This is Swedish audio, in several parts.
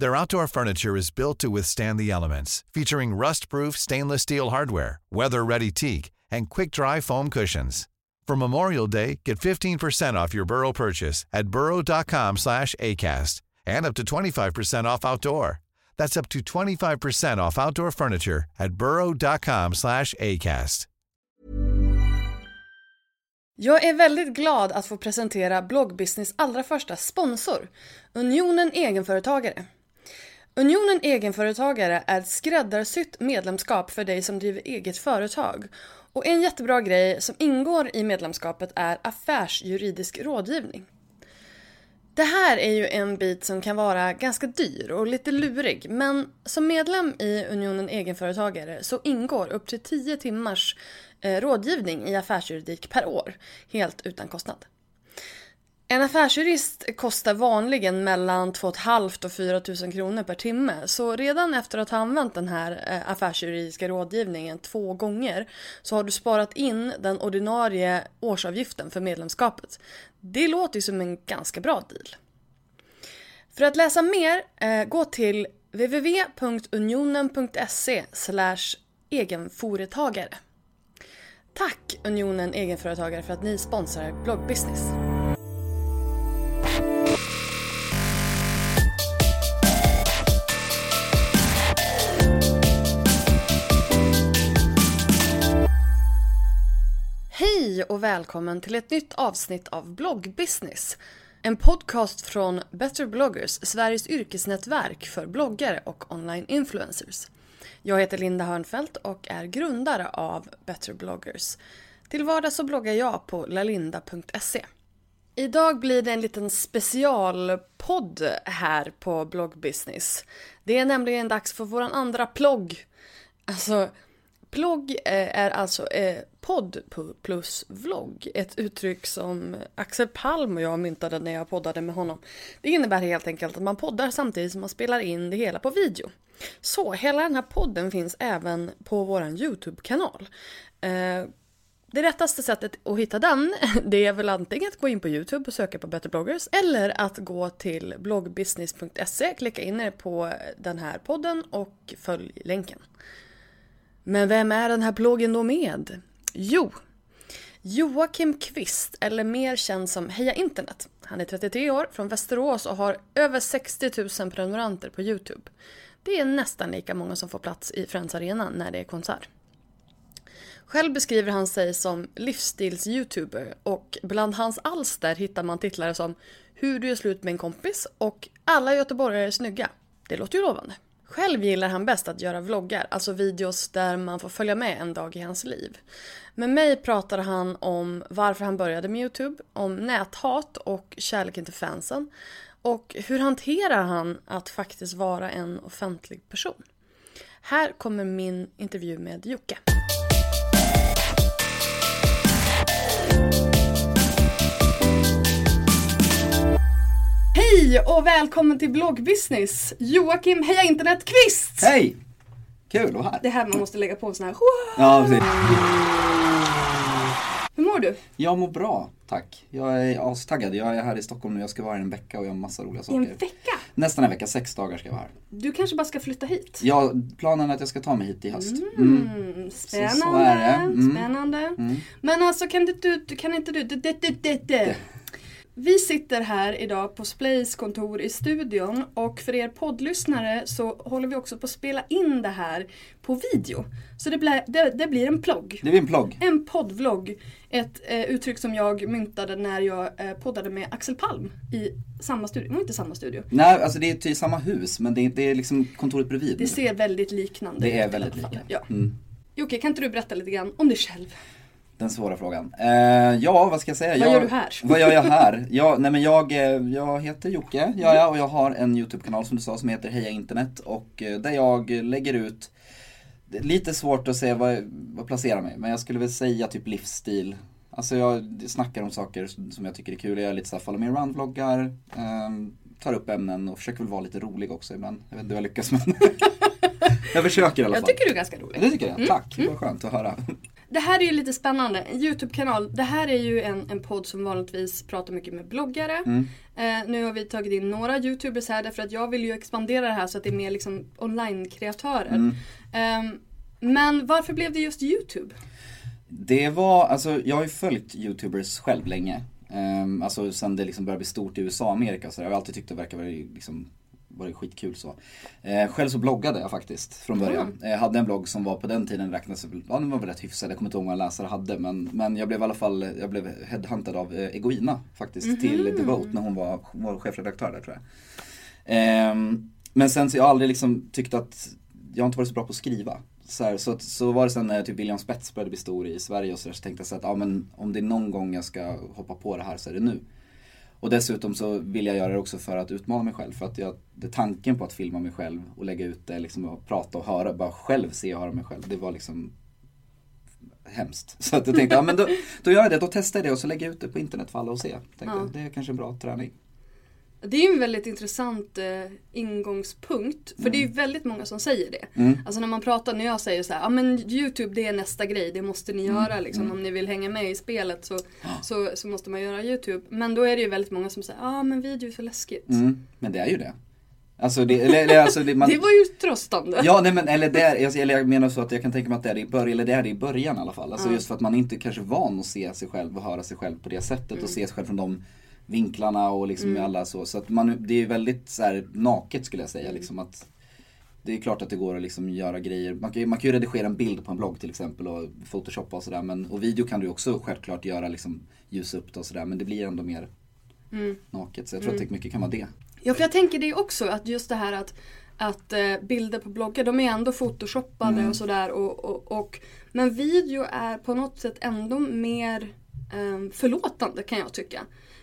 Their outdoor furniture is built to withstand the elements, featuring rust-proof stainless steel hardware, weather-ready teak, and quick-dry foam cushions. For Memorial Day, get 15% off your Burrow purchase at burrow.com/acast and up to 25% off outdoor. That's up to 25% off outdoor furniture at burrow.com/acast. Jag är väldigt glad att få presentera Bloggbusiness allra första sponsor, Unionen Egenföretagare. Unionen Egenföretagare är ett skräddarsytt medlemskap för dig som driver eget företag. Och en jättebra grej som ingår i medlemskapet är affärsjuridisk rådgivning. Det här är ju en bit som kan vara ganska dyr och lite lurig, men som medlem i Unionen Egenföretagare så ingår upp till 10 timmars rådgivning i affärsjuridik per år, helt utan kostnad. En affärsjurist kostar vanligen mellan 2,5 och 4 000 kronor per timme, så redan efter att ha använt den här affärsjuridiska rådgivningen 2 gånger så har du sparat in den ordinarie årsavgiften för medlemskapet. Det låter ju som en ganska bra deal. För att läsa mer, gå till www.unionen.se/egenföretagare. Tack Unionen Egenföretagare för att ni sponsrar Bloggbusiness. Hej och välkommen till ett nytt avsnitt av Bloggbusiness. En podcast från Better Bloggers, Sveriges yrkesnätverk för bloggare och online influencers. Jag heter Linda Hörnfelt och är grundare av Better Bloggers. Till vardags så bloggar jag på lalinda.se. Idag blir det en liten specialpodd här på Bloggbusiness. Det är nämligen dags för vår andra plogg. Alltså, plogg är alltså podd plus vlogg. Ett uttryck som Axel Palm och jag myntade när jag poddade med honom. Det innebär helt enkelt att man poddar samtidigt som man spelar in det hela på video. Så hela den här podden finns även på vår YouTube-kanal. Det rättaste sättet att hitta den, det är väl antingen att gå in på YouTube och söka på Better Bloggers, eller att gå till bloggbusiness.se, klicka in er på den här podden och följ länken. Men vem är den här bloggen då med? Jo, Joakim Kvist, eller mer känd som Heja Internet. Han är 33 år, från Västerås och har över 60 000 prenumeranter på YouTube. Det är nästan lika många som får plats i Friends Arena när det är konsert. Själv beskriver han sig som livsstils-youtuber och bland hans alster hittar man titlar som Hur du är slut med en kompis och Alla göteborgare är snygga. Det låter ju lovande. Själv gillar han bäst att göra vloggar, alltså videos där man får följa med en dag i hans liv. Med mig pratar han om varför han började med YouTube, om näthat och kärleken till fansen. Och hur hanterar han att faktiskt vara en offentlig person? Här kommer min intervju med Jocke. Hej och välkommen till Bloggbusiness, Joakim Heja Internet Kvist! Hej! Kul att vara här. Det här man måste lägga på en sån här... Ja, precis. Hur mår du? Jag mår bra, tack. Jag är astaggad. Jag är här i Stockholm nu. Jag ska vara här en vecka och jag har massa roliga saker. En vecka? Nästan en vecka. 6 dagar ska jag vara här. Du kanske bara ska flytta hit? Ja, planen är att jag ska ta mig hit i höst. Mm. Spännande. Så är det. Mm. Spännande. Mm. Men alltså, kan inte du... Vi sitter här idag på Splays kontor i studion och för er poddlyssnare så håller vi också på att spela in det här på video. Så det blir en plogg. Det blir en plogg. En poddvlogg. Ett uttryck som jag myntade när jag poddade med Axel Palm i samma studio. Inte samma studio. Nej, alltså det är till samma hus men det är liksom kontoret bredvid. Det ser väldigt liknande ut. Det är väldigt liknande. Ja. Mm. Jocke, kan inte du berätta lite grann om dig själv? Den svåra frågan. Ja, vad ska jag säga? Vad gör du här? Vad gör jag här? Jag heter Jocke och jag har en YouTube-kanal som du sa som heter Heja Internet. Och där jag lägger ut, det är lite svårt att säga vad placerar mig. Men jag skulle väl säga typ livsstil. Alltså jag snackar om saker som jag tycker är kul. Jag gör lite så här follow me around-vloggar. Tar upp ämnen och försöker väl vara lite rolig också ibland. Jag vet inte hur jag lyckas men jag försöker i alla fall. Jag tycker du är ganska rolig. Det tycker jag. Tack, vad skönt att höra. Det här är ju lite spännande. En YouTube-kanal. Det här är ju en podd som vanligtvis pratar mycket med bloggare. Mm. Nu har vi tagit in några YouTubers här därför att jag vill ju expandera det här så att det är mer liksom online-kreatörer. Mm. Men varför blev det just YouTube? Jag har ju följt YouTubers själv länge. Alltså sen det liksom började bli stort i USA och Amerika. Så jag har alltid tyckt att det verkar vara liksom... var det skitkul så. Själv så bloggade jag faktiskt från början. Jag hade en blogg som var på den tiden räknas, den var väl rätt hyfsad. Jag kommer inte ihåg vad läsare hade men jag blev i alla fall headhuntad av Egoina faktiskt till The Vote när hon var chefredaktör där tror jag. Men sen så jag har aldrig liksom tyckt att jag har inte varit så bra på att skriva. Så var det sen när typ William Spetz började bli stor i Sverige och så tänkte jag så att om det är någon gång jag ska hoppa på det här så är det nu. Och dessutom så vill jag göra det också för att utmana mig själv. För att det tanken på att filma mig själv och lägga ut det liksom, och prata och höra, bara själv se och höra mig själv, det var liksom hemskt. Så att jag tänkte, ja men då gör jag det, då testar jag det och så lägger jag ut det på internet för alla att se. Det är kanske en bra träning. Det är ju en väldigt intressant ingångspunkt. För det är ju väldigt många som säger det. Mm. Alltså när jag säger så här, men YouTube det är nästa grej, det måste ni göra liksom. Om ni vill hänga med i spelet så måste man göra YouTube. Men då är det ju väldigt många som säger, men video är för läskigt. Mm. Men det är ju det. Alltså det var ju tröstande. Ja, nej, men, eller jag menar så att jag kan tänka mig att det är i början i alla fall. Alltså just för att man inte kanske är van att se sig själv och höra sig själv på det sättet och se sig själv från de vinklarna och liksom alla så att det är väldigt så här naket skulle jag säga liksom att det är klart att det går att liksom göra grejer. Man kan ju redigera en bild på en blogg till exempel och photoshoppa och sådär men och video kan du också självklart göra liksom ljusa upp det och sådär men det blir ändå mer naket så jag tror att mycket kan vara det. Ja, för jag tänker det också att just det här att bilder på bloggar, de är ändå photoshoppade och sådär och men video är på något sätt ändå mer förlåtande kan jag tycka.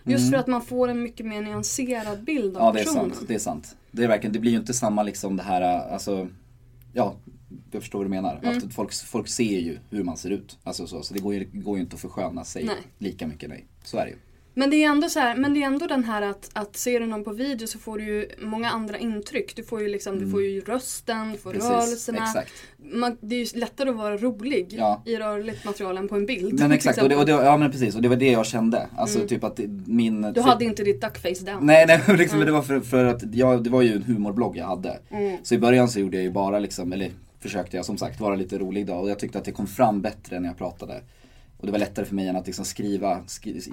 Just för att man får en mycket mer nyanserad bild av personen. Ja, det är sant. Det är verkligen, det blir ju inte samma liksom det här, alltså, ja, jag förstår vad du menar. Att folk ser ju hur man ser ut. Alltså så det går ju inte att försköna sig lika mycket, nej. Så är det ju. Men det är ändå så här, men det är ändå den här att ser du någon på video så får du ju många andra intryck. Du får ju liksom, du får ju rösten, du får rörelserna. Exakt. Det är ju lättare att vara rolig i rörligt material än på en bild. Men exakt, och det var det jag kände. Alltså typ att du hade inte ditt duckface down. Nej, liksom, det var för att det var ju en humorblogg jag hade. Så i början så gjorde jag ju bara liksom, eller försökte jag som sagt vara lite rolig då. Och jag tyckte att det kom fram bättre när jag pratade. Och det var lättare för mig än att liksom skriva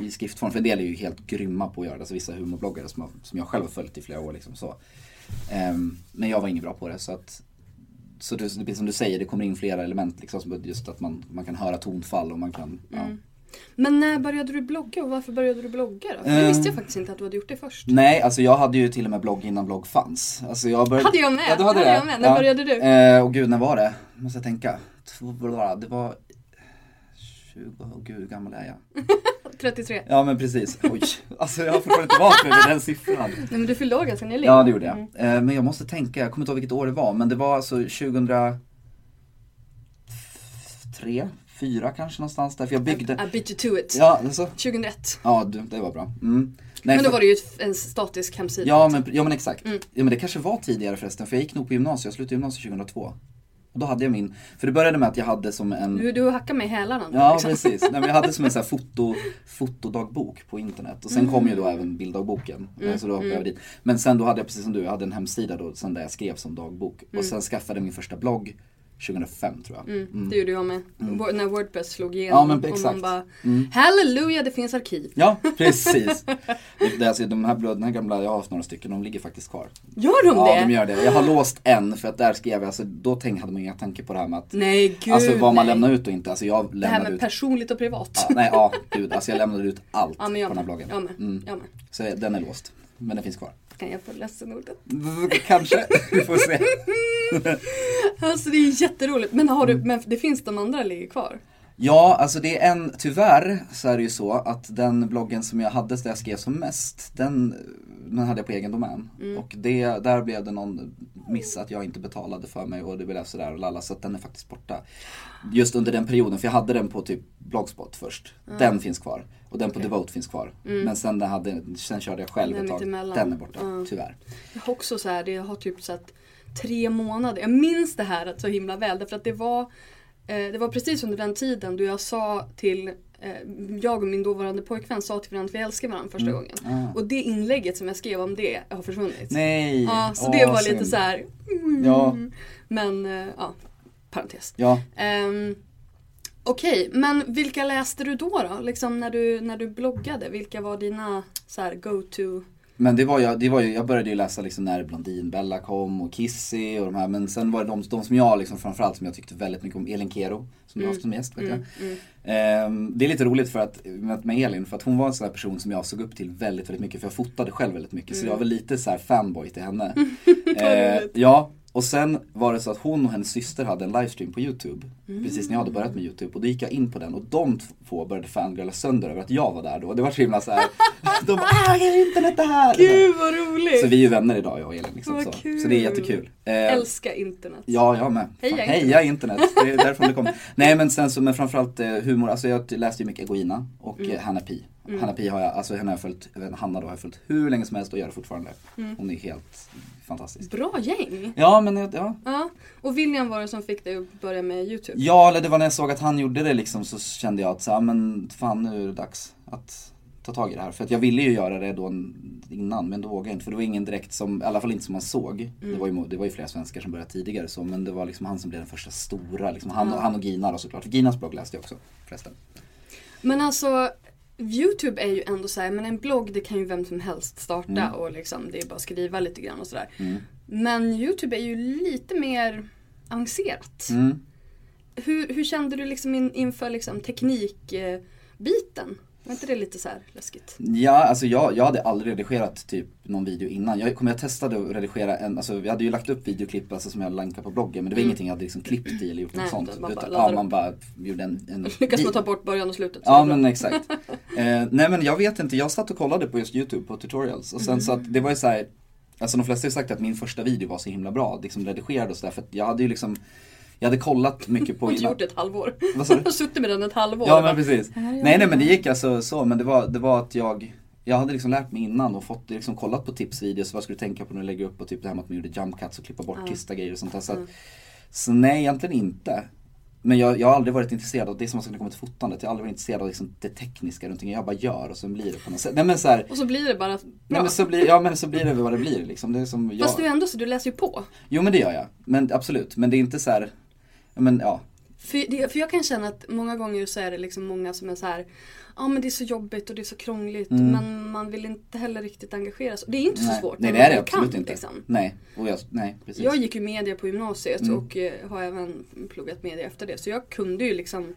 i skriftform. För en del är ju helt grymma på att göra det. Alltså vissa humorbloggare som jag själv har följt i flera år. Liksom, så. Men jag var ingen bra på det. Så det, som du säger, det kommer in flera element. Liksom, just att man kan höra tonfall och man kan... Ja. Men när började du blogga och varför började du blogga då? För det visste jag faktiskt inte att du hade gjort det först. Nej, alltså jag hade ju till och med blogg innan blogg fanns. Alltså jag började... Hade jag med? Ja, jag med. När började du? Och gud, när var det? Måste jag tänka. Det var... 20, gud hur gammal är jag? 33. Ja men precis, oj. Alltså jag har fortfarande inte varit med den siffran. Nej men du fyllde år ganska nyligen. Ja det gjorde jag. Men jag måste tänka, jag kommer inte ihåg vilket år det var. Men det var alltså 2003, 2004 kanske någonstans där. För jag byggde... I beat you to it. Ja, alltså. 2001. Ja det var bra. Mm. Nej, men då var det ju en statisk hemsida. Ja men exakt. Mm. Ja men det kanske var tidigare förresten. För jag gick nog på gymnasiet, jag slutade gymnasiet 2002. Och då hade jag min, för det började med att jag hade som en... Du hackar mig hela den. Ja, liksom. Precis. Nej, men jag hade som en så här fotodagbok på internet. Och sen kom ju då även bilddagboken. Så då hoppade jag dit. Men sen då hade jag, precis som du, jag hade en hemsida då, sen där jag skrev som dagbok. Och sen skaffade jag min första blogg. 2005 tror jag. Det gjorde jag med. När WordPress slog igenom. Ja, men exakt. Och man bara, halleluja, det finns arkiv. Ja, precis. De här gamla, jag har några stycken, de ligger faktiskt kvar. Gör de det? Ja, de gör det. Jag har låst en, för att där skrev jag, alltså, då hade man inga tanke på det här med att... Nej, gud, alltså vad man lämnar ut och inte. Alltså, jag det här med ut, personligt och privat. Ja, nej, ja, gud. Alltså jag lämnade ut allt på den här bloggen. Ja, men. Så den är låst, men den finns kvar. Kan jag få lösenordet? Kanske, vi får se. Alltså det är jätteroligt. Men det finns de andra ligger kvar? Ja, alltså det är en, tyvärr så är det ju så att den bloggen som jag hade där jag skrev som mest, den hade jag på egen domän. Och där blev det någon miss att jag inte betalade för mig och det blev sådär och lalla, så att den är faktiskt borta. Just under den perioden, för jag hade den på typ Blogspot först. Den finns kvar. Och den på Devote finns kvar. Men sen körde jag själv ett tag. Den är borta, tyvärr. Jag har också så här, jag har typ så att 3 månader. Jag minns det här att så himla väl. Därför att det var precis under den tiden då jag sa till... Jag och min dåvarande pojkvän sa till varandra att vi älskar varandra första gången. Och det inlägget som jag skrev om det har försvunnit. Nej! Ja, så det var synd. Lite så här... Ja. Men, parentes. Ja. Okej, men vilka läste du då? Liksom när du bloggade, vilka var dina så här go-to? Men jag började ju läsa liksom när Blondinbella kom och Kissie och de här. Men sen var det de som jag liksom framförallt som jag tyckte väldigt mycket om. Elin Kero, som du har haft som gäst. Det är lite roligt med Elin, för att hon var en sån här person som jag såg upp till väldigt, väldigt mycket. För jag fotade själv väldigt mycket, så jag var väl lite så här fanboy till henne. Ja. Och sen var det så att hon och hennes syster hade en livestream på YouTube. Precis när jag hade börjat med YouTube. Och då gick jag in på den. Och de två började fangirla sönder över att jag var där då. Och det var så himla såhär. De bara, är internet det här? Gud vad roligt. Så vi är ju vänner idag, jag och Elin. Liksom, så det är jättekul. Älska internet. Ja, jag med. Heja internet. Det är därifrån det kom. Nej, men sen så, men framförallt humor. Alltså jag läste ju mycket Egoina och Hannapi. Hannapi har jag, alltså henne har jag följt hur länge som helst och gör det fortfarande. Hon är helt fantastisk. Bra gäng. Ja, men ja. Och William var det som fick dig att börja med YouTube. Ja, eller det var när jag såg att han gjorde det liksom, så kände jag att så här, men fan, nu är det dags att ta tag i det här. För att jag ville ju göra det då innan, men då vågade jag inte. För det var ingen direkt som, i alla fall inte som man såg. Det var ju flera svenskar som började tidigare så, men det var liksom han som blev den första stora liksom, han och Gina då, såklart. För Ginas blogg läste jag också förresten. Men alltså YouTube är ju ändå så här, men en blogg det kan ju vem som helst starta och liksom det är bara skriva lite grann och sådär. Men YouTube är ju lite mer avancerat. Hur kände du liksom inför liksom teknikbiten? Var inte det lite så här läskigt? Ja, alltså jag hade aldrig redigerat typ någon video innan. Jag testade att redigera jag hade ju lagt upp videoklipp alltså, som jag länkade på bloggen. Men det var ingenting jag hade liksom klippt i eller gjort något sånt. Man bara gjorde en lyckas man ta bort början och slutet. Ja, men exakt. Nej, men jag vet inte. Jag satt och kollade på just YouTube på tutorials. Och sen så att det var ju så här... Alltså de flesta har sagt att min första video var så himla bra. Liksom redigerad och sådär. För att jag hade ju liksom... Jag hade kollat mycket på... Jag har gjort ett halvår. Vad sa du? Jag har suttit med den ett halvår. Ja, men precis. Nej, men det gick alltså så. Men det var att jag hade liksom lärt mig innan och fått liksom kollat på tipsvideos. Vad skulle du tänka på när du lägger upp och typ det här med att man gjorde jump cuts och klippa bort tysta grejer och sånt där. Så nej, egentligen inte. Men jag har aldrig varit intresserad av det som man ska komma till fotandet. Jag har aldrig varit intresserad av liksom det tekniska runt omkring. Jag bara gör och så blir det på något sätt. Nej, men så här, och så blir det bara bra. Nej, men så blir det vad det blir liksom. Det är som jag... Fast du ändå så du läser ju på. Jo, men det gör jag. Men absolut, men det är inte så här. Men, ja. För jag kan känna att många gånger så är det liksom många som är så här, men det är så jobbigt och det är så krångligt, men man vill inte heller riktigt engagera sig. Det är inte så svårt. Nej, det är det absolut inte. Liksom. Nej. Nej, precis. Jag gick ju media på gymnasiet och har även pluggat media efter det. Så jag kunde ju liksom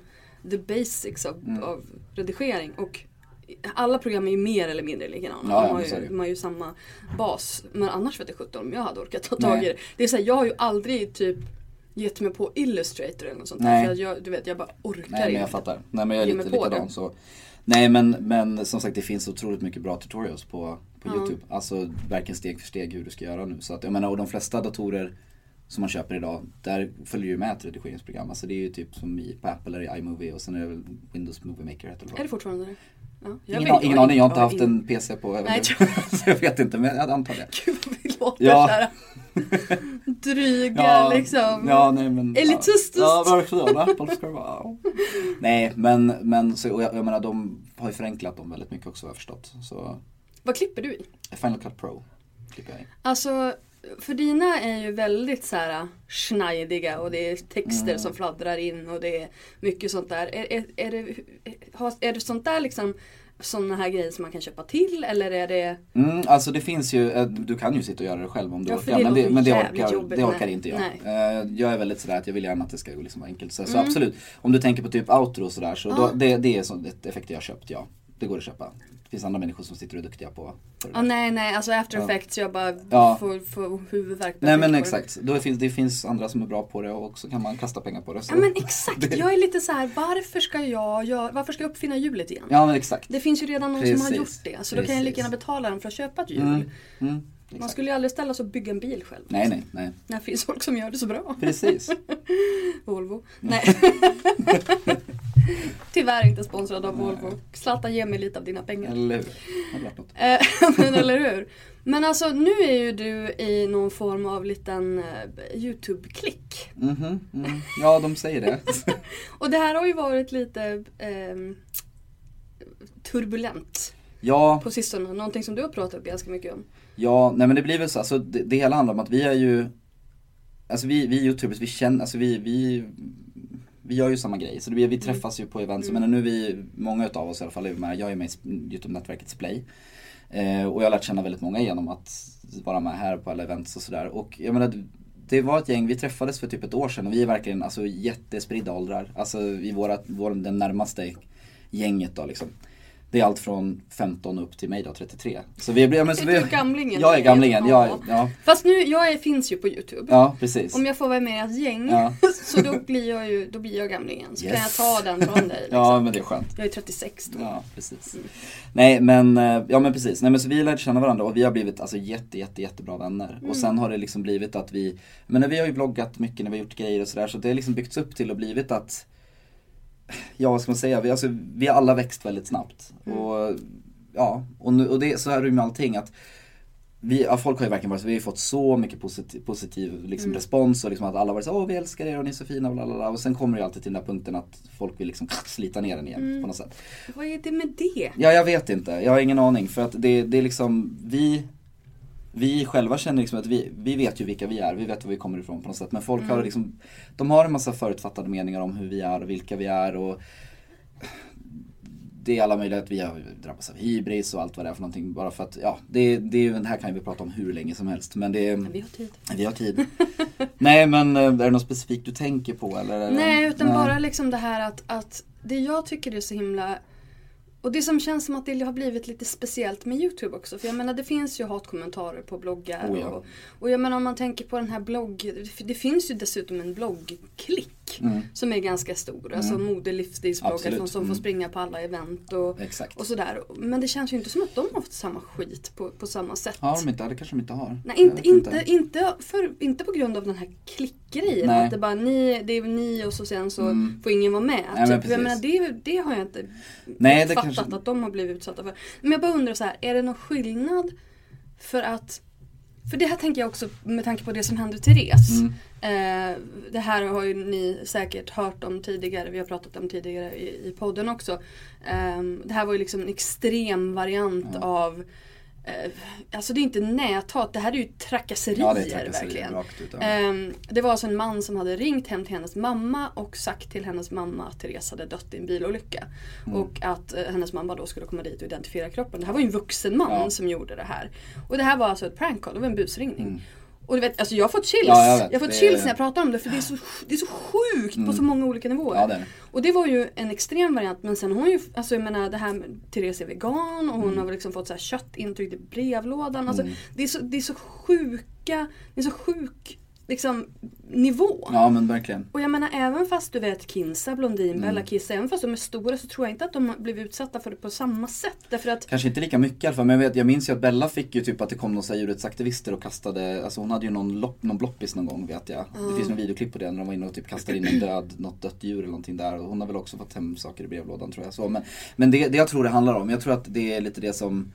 the basics av redigering. Och alla program är ju mer eller mindre likadana. De har ju samma bas. Men annars vet jag 17 om jag hade orkat ta tag i det. Det är så här, jag har ju aldrig typ gett mig på Illustrator eller något sånt där. Så jag, du vet, jag bara orkar inte. Nej, men jag fattar. Nej, men jag är lite likadan så. Nej, men som sagt, det finns otroligt mycket bra tutorials på YouTube. Alltså verkligen steg för steg hur du ska göra nu. Så att, jag menar, och de flesta datorer som man köper idag, där följer ju med ett redigeringsprogram. Alltså det är ju typ som på Apple eller i iMovie och sen är det väl Windows Movie Maker. Är det fortfarande det? Ja, ingen aning, jag har inte haft en PC på så jag vet inte, men jag antar det. Gud vad vi låter där dryga liksom. Ja, nej, men elitistiskt. Ja, varför ska det vara? Nej, men så, och jag menar, de har ju förenklat dem väldigt mycket också, har jag förstått. Så. Vad klipper du i? Final Cut Pro klipper jag i. Alltså För dina är ju väldigt så här schneidiga och det är texter som fladdrar in och det är mycket sånt där. Är det sånt där liksom, sådana här grejer som man kan köpa till, eller är det... alltså det finns ju, du kan ju sitta och göra det själv om du orkar, men det orkar inte jag. Jag är väldigt sådär att jag vill gärna att det ska liksom vara enkelt. Så absolut, om du tänker på typ outro och sådär, så då, det är sådana effekter jag har köpt, ja. Det går att köpa. Det finns andra människor som sitter och är duktiga på det. Nej, alltså After Effects, jag bara får huvudvärk. Nej, men exakt. Det finns andra som är bra på det och så kan man kasta pengar på det. Så. Ja, men exakt. Jag är lite så här, varför ska jag uppfinna hjulet igen? Ja, men exakt. Det finns ju redan någon som har gjort det. Så då kan jag lika gärna betala dem för att köpa ett hjul. Man skulle ju aldrig ställa sig och bygga en bil själv. Nej. När finns folk som gör det så bra. Precis. Volvo. Nej. Tyvärr inte sponsrad av Volvo. Zlatan, ge mig lite av dina pengar. Eller hur? Eller hur? Men alltså, nu är ju du i någon form av liten YouTube-klick. Ja, de säger det. Och det här har ju varit lite turbulent. Ja. På sistone. Någonting som du har pratat ganska mycket om. Ja, nej men det blir väl så. Alltså, det hela handlar om att vi är ju... Alltså vi YouTubers, vi känner... Alltså vi gör ju samma grej, så vi träffas ju på events. Men nu många av oss i alla fall, jag är med i YouTube-nätverket Splay. Och jag har lärt känna väldigt många genom att vara med här på alla events och sådär. Och jag menar, det var ett gäng, vi träffades för typ ett år sedan och vi är verkligen alltså, jättespridda åldrar. Alltså i den närmaste gänget då liksom. Det är allt från 15 upp till mig då, 33. Så vi blir, gamlingen. Jag är gamlingen. Ja. Fast nu, finns ju på YouTube. Ja, precis. Om jag får vara med i ett gäng så då blir jag gamlingen. Så kan jag ta den från dig. Liksom. Ja, men det är skönt. Jag är 36 då. Ja, precis. Nej, men så vi lärde känna varandra och vi har blivit alltså jättebra vänner. Och sen har det liksom blivit att vi har ju vloggat mycket när vi har gjort grejer och sådär. Så det har liksom byggts upp till och blivit att vad ska man säga? Vi har alla växt väldigt snabbt. Och det, så här är det med allting. Att folk har ju verkligen varit så, vi har fått så mycket positiv liksom, respons. Och liksom att alla har varit så, vi älskar er och ni är så fina. Blablabla. Och sen kommer det ju alltid till den där punkten att folk vill liksom slita ner den igen på något sätt. Vad är det med det? Ja, jag vet inte. Jag har ingen aning. För att det är liksom, vi själva känner liksom att vi vet ju vilka vi är. Vi vet var vi kommer ifrån på något sätt. Men folk har liksom... De har en massa förutfattade meningar om hur vi är och vilka vi är. Och det är alla möjliga att vi har drabbats av hybris och allt vad det är för någonting. Bara för att, det här kan vi prata om hur länge som helst. Men vi har tid. Nej, men är det något specifikt du tänker på? Eller? Nej, utan bara liksom det här att det jag tycker är så himla... Och det som känns som att det har blivit lite speciellt med YouTube också. För jag menar, det finns ju hatkommentarer på bloggar. Och jag menar, om man tänker på den här det finns ju dessutom en bloggklick som är ganska stor. Alltså modelivsstilsbloggar som får springa på alla event och sådär. Men det känns ju inte som att de har fått samma skit på samma sätt. Ja, det kanske de inte har. Nej, inte på grund av den här klickgrejen. Att det bara det är ni och så sen så får ingen vara med. Nej, men jag menar, det har jag inte... Nej, det kan att de har blivit utsatta för. Men jag bara undrar så här, är det någon skillnad för det här tänker jag också med tanke på det som hände Therese. Det här har ju ni säkert hört om tidigare, vi har pratat om tidigare i podden också. Det här var ju liksom en extrem variant av alltså det är inte näthat, det här är ju trakasserier, verkligen. Rakt ut, det var alltså en man som hade ringt hem till hennes mamma och sagt till hennes mamma att Therese hade dött i en bilolycka. Och att hennes mamma då skulle komma dit och identifiera kroppen. Det här var ju en vuxen man som gjorde det här. Och det här var alltså ett prank call, det var en busringning. Och du vet, alltså jag har fått chills. När jag pratar om det, för det är så sjukt på så många olika nivåer. Ja, det är det. Och det var ju en extrem variant, men sen hon ju, alltså jag menar det här med Therese är vegan och hon har liksom fått så här kött intryckt i brevlådan. Alltså det är så sjuk liksom nivå. Ja, men verkligen. Och jag menar, även fast du vet Kinsa, Blondinbella, Kissie, även fast de är stora så tror jag inte att de blev utsatta för det på samma sätt. Därför att... Kanske inte lika mycket i alla fall, men jag minns ju att Bella fick ju typ att det kom någon så här djurrättsaktivister och kastade, alltså hon hade ju någon bloppis någon gång, vet jag. Det finns någon videoklipp på det när de var inne och typ kastade in något dött djur eller någonting där. Och hon har väl också fått hem saker i brevlådan, tror jag. Så, men det jag tror det handlar om, jag tror att det är lite det som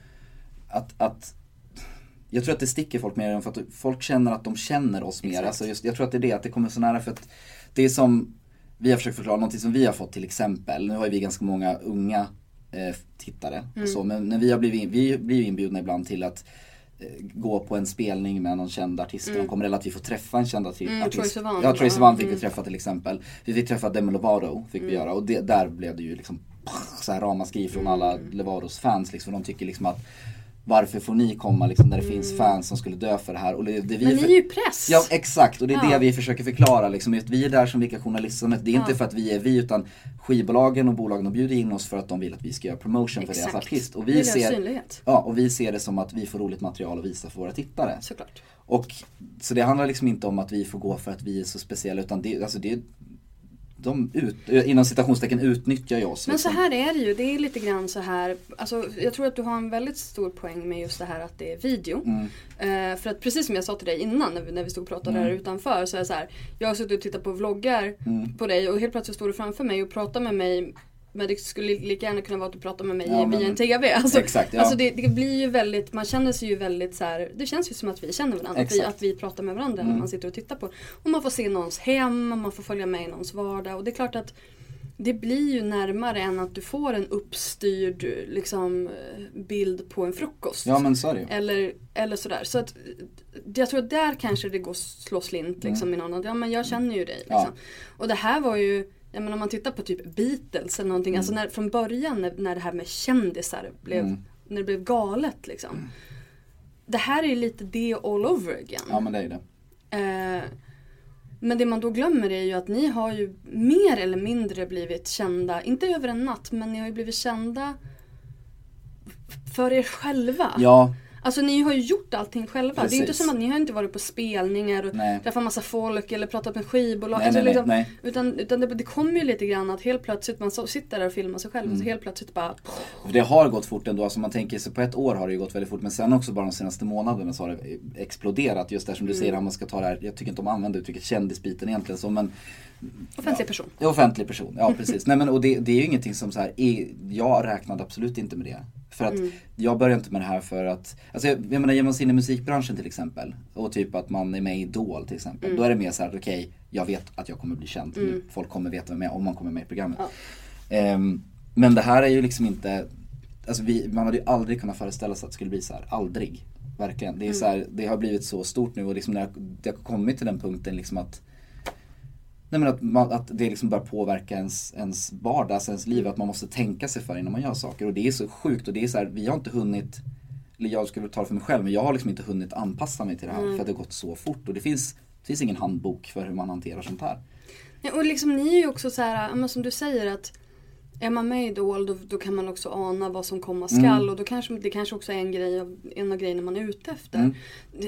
att jag tror att det sticker folk mer än för att folk känner att de känner oss mer. Alltså jag tror att det är det, att det kommer så nära. För att det är som vi har försökt förklara, någonting som vi har fått till exempel. Nu har vi ganska många unga tittare. Och så, men när vi blir inbjudna ibland till att gå på en spelning med någon känd artist. De kommer relativt få träffa en känd artist. Tracy Vann fick vi träffa till exempel. Vi fick träffa Demi Lovato fick vi göra. Och det, där blev det ju liksom så här ramaskri från alla Lovatos fans liksom. De tycker liksom att varför får ni komma liksom, när det finns fans som skulle dö för det här? Och det vi men ni är ju press. Ja, exakt. Och det är det vi försöker förklara. Liksom, att vi är där som vilka journalister. Det är inte för att vi är vi, utan skivbolagen och bolagen har bjudit in oss för att de vill att vi ska göra promotion för deras artist. Och vi ser, och vi ser det som att vi får roligt material att visa för våra tittare. Såklart. Och, så det handlar liksom inte om att vi får gå för att vi är så speciella, utan det, alltså det är... inom citationstecken utnyttjar jag oss. Men liksom. Så här är det ju, det är lite grann så här, alltså jag tror att du har en väldigt stor poäng med just det här att det är video. För att precis som jag sa till dig innan när vi stod och pratade där utanför, så är det så här, jag har suttit och tittat på vloggar på dig och helt plötsligt står du framför mig och pratar med mig, men det skulle lika gärna kunna vara att du pratar med mig via en TV. Alltså, exakt, alltså det blir ju väldigt, man känner sig ju väldigt så här, det känns ju som att vi känner varandra, att vi pratar med varandra när man sitter och tittar på. Och man får se någons hem, man får följa med i någons vardag, och det är klart att det blir ju närmare än att du får en uppstyrd liksom, bild på en frukost. Ja, men så är det ju. Eller sådär. Så att, jag tror att där kanske det går slå slint liksom, i någon annan. Ja, men jag känner ju dig. Liksom. Ja. Och det här var ju... Jag menar, om man tittar på typ Beatles eller någonting, alltså när, från början när det här med kändisar blev, när det blev galet liksom. Det här är ju lite det all over again. Ja, men det är det. Men det man då glömmer är ju att ni har ju mer eller mindre blivit kända, inte över en natt, men ni har ju blivit kända för er själva. Ja. Alltså ni har ju gjort allting själva. Precis. Det är inte som att ni har inte varit på spelningar och träffat massa folk eller pratat med skivbolag. Utan det kommer ju lite grann att helt plötsligt man sitter där och filmar sig själv och så helt plötsligt bara... Det har gått fort ändå. Alltså man tänker sig på ett år har det ju gått väldigt fort, men sen också bara de senaste månaderna så har det exploderat. Just där som du säger, om man ska ta det här, jag tycker inte de använder uttrycket kändisbiten egentligen så, men... Offentlig person. Ja, precis. Nej, men, och det är ju ingenting som så här, jag räknade absolut inte med det. För att jag började inte med det här för att, alltså jag menar, ger man sig in i musikbranschen till exempel, och typ att man är med i Idol till exempel, då är det mer så här, okej, jag vet att jag kommer bli känd, folk kommer veta vem jag är om man kommer med i programmet. Men det här är ju liksom inte, alltså man hade ju aldrig kunnat föreställa sig att det skulle bli så här, aldrig, verkligen. Det är så här, det har blivit så stort nu, och liksom när jag har kommit till den punkten liksom att, nej, men att det liksom börjar påverka ens vardags, ens liv, att man måste tänka sig för innan man gör saker. Och det är så sjukt, och det är så här, vi har inte hunnit, eller jag skulle tala för mig själv, men jag har liksom inte hunnit anpassa mig till det här för att det har gått så fort. Och det finns ingen handbok för hur man hanterar sånt här. Ja, och liksom ni är ju också så här, som du säger, att är man med i Idol då kan man också ana vad som komma skall. Och då kanske, det kanske också är en av grejerna man är ute efter.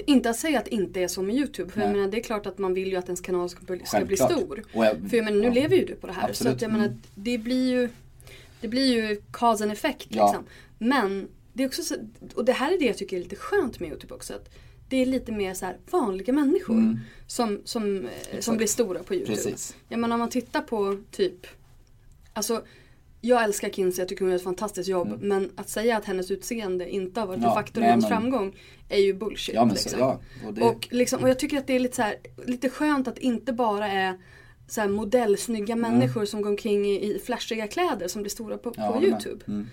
Inte att säga att det inte är som med YouTube. För jag menar, det är klart att man vill ju att ens kanal ska bli stor. För jag menar, nu lever ju du på det här. Absolut. Så att jag menar, det blir ju cause and effect liksom. Men det är också så, och det här är det jag tycker är lite skönt med YouTube också, att det är lite mer så här vanliga människor som blir stora på YouTube. Precis. Jag menar, om man tittar på typ, alltså jag älskar Kinsa, jag tycker hon gör ett fantastiskt jobb. Men att säga att hennes utseende inte har varit en faktor i hennes framgång är ju bullshit. Ja, men liksom. Och jag tycker att det är lite, så här, lite skönt att inte bara är så här modellsnygga människor som går omkring i flashiga kläder som blir stora på YouTube.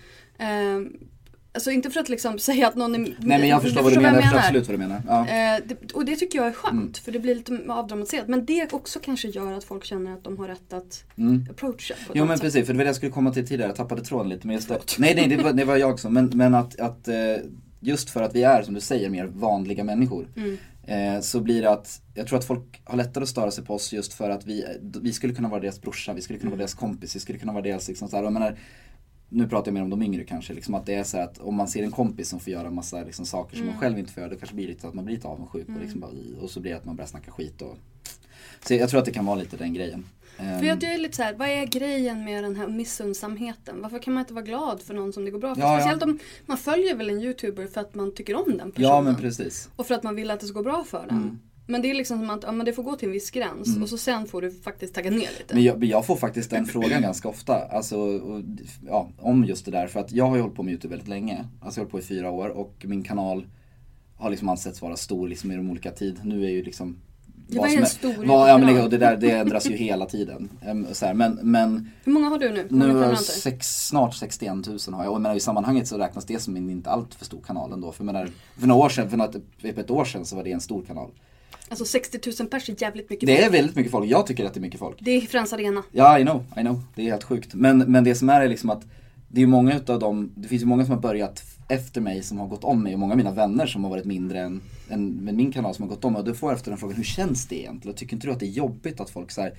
Alltså inte för att liksom säga att någon är... Nej, men jag förstår vad du menar. Absolut vad du menar. Ja. Och det tycker jag är skönt. För det blir lite avdramatiserat. Men det också kanske gör att folk känner att de har rätt att approacha. Jo, men precis. För det var det jag skulle komma till tidigare. Jag tappade tråden lite. Men just att, nej, det var jag också. Men att just för att vi är, som du säger, mer vanliga människor. Så blir det att... Jag tror att folk har lättare att störa sig på oss just för att vi skulle kunna vara deras brorsa. Vi skulle kunna vara deras kompis. Vi skulle kunna vara deras... Liksom, så här, jag menar, nu pratar jag mer om de yngre kanske, liksom att det är så här att om man ser en kompis som får göra massa liksom, saker som man själv inte får göra, då kanske blir det lite att man blir lite avundsjuk och så blir det att man börjar snacka skit. Så jag tror att det kan vara lite den grejen. För jag är lite så här, vad är grejen med den här missunnsamheten? Varför kan man inte vara glad för någon som det går bra för? Ja, speciellt om man följer väl en YouTuber för att man tycker om den personen. Ja, men precis. Och för att man vill att det ska gå bra för den. Men det är liksom som att ja, men det får gå till en viss gräns och så sen får du faktiskt tagga ner lite. Men jag får faktiskt den frågan ganska ofta, alltså, om just det där. För att jag har ju hållit på med YouTube väldigt länge. Alltså jag har hållit på i 4 år och min kanal har liksom ansetts vara stor liksom, i de olika tid. Nu är ju liksom var en stor ja, det ändras ju hela tiden. Så här, men, hur många har du nu? Nu snart 61 000 har jag. Och menar, i sammanhanget så räknas det som en inte allt för stor kanal ändå. För, menar, för ett år sedan så var det en stor kanal. Alltså 60 000 pers är jävligt mycket folk. Det är väldigt mycket folk. Jag tycker att det är mycket folk. Det är Friends Arena. Ja, I know. Det är helt sjukt. Men det som är liksom att det är många utav dem, det finns ju många som har börjat efter mig som har gått om mig och många av mina vänner som har varit mindre än min kanal som har gått om mig. Och då får jag efter den frågan, hur känns det egentligen? Och tycker inte du att det är jobbigt att folk så här...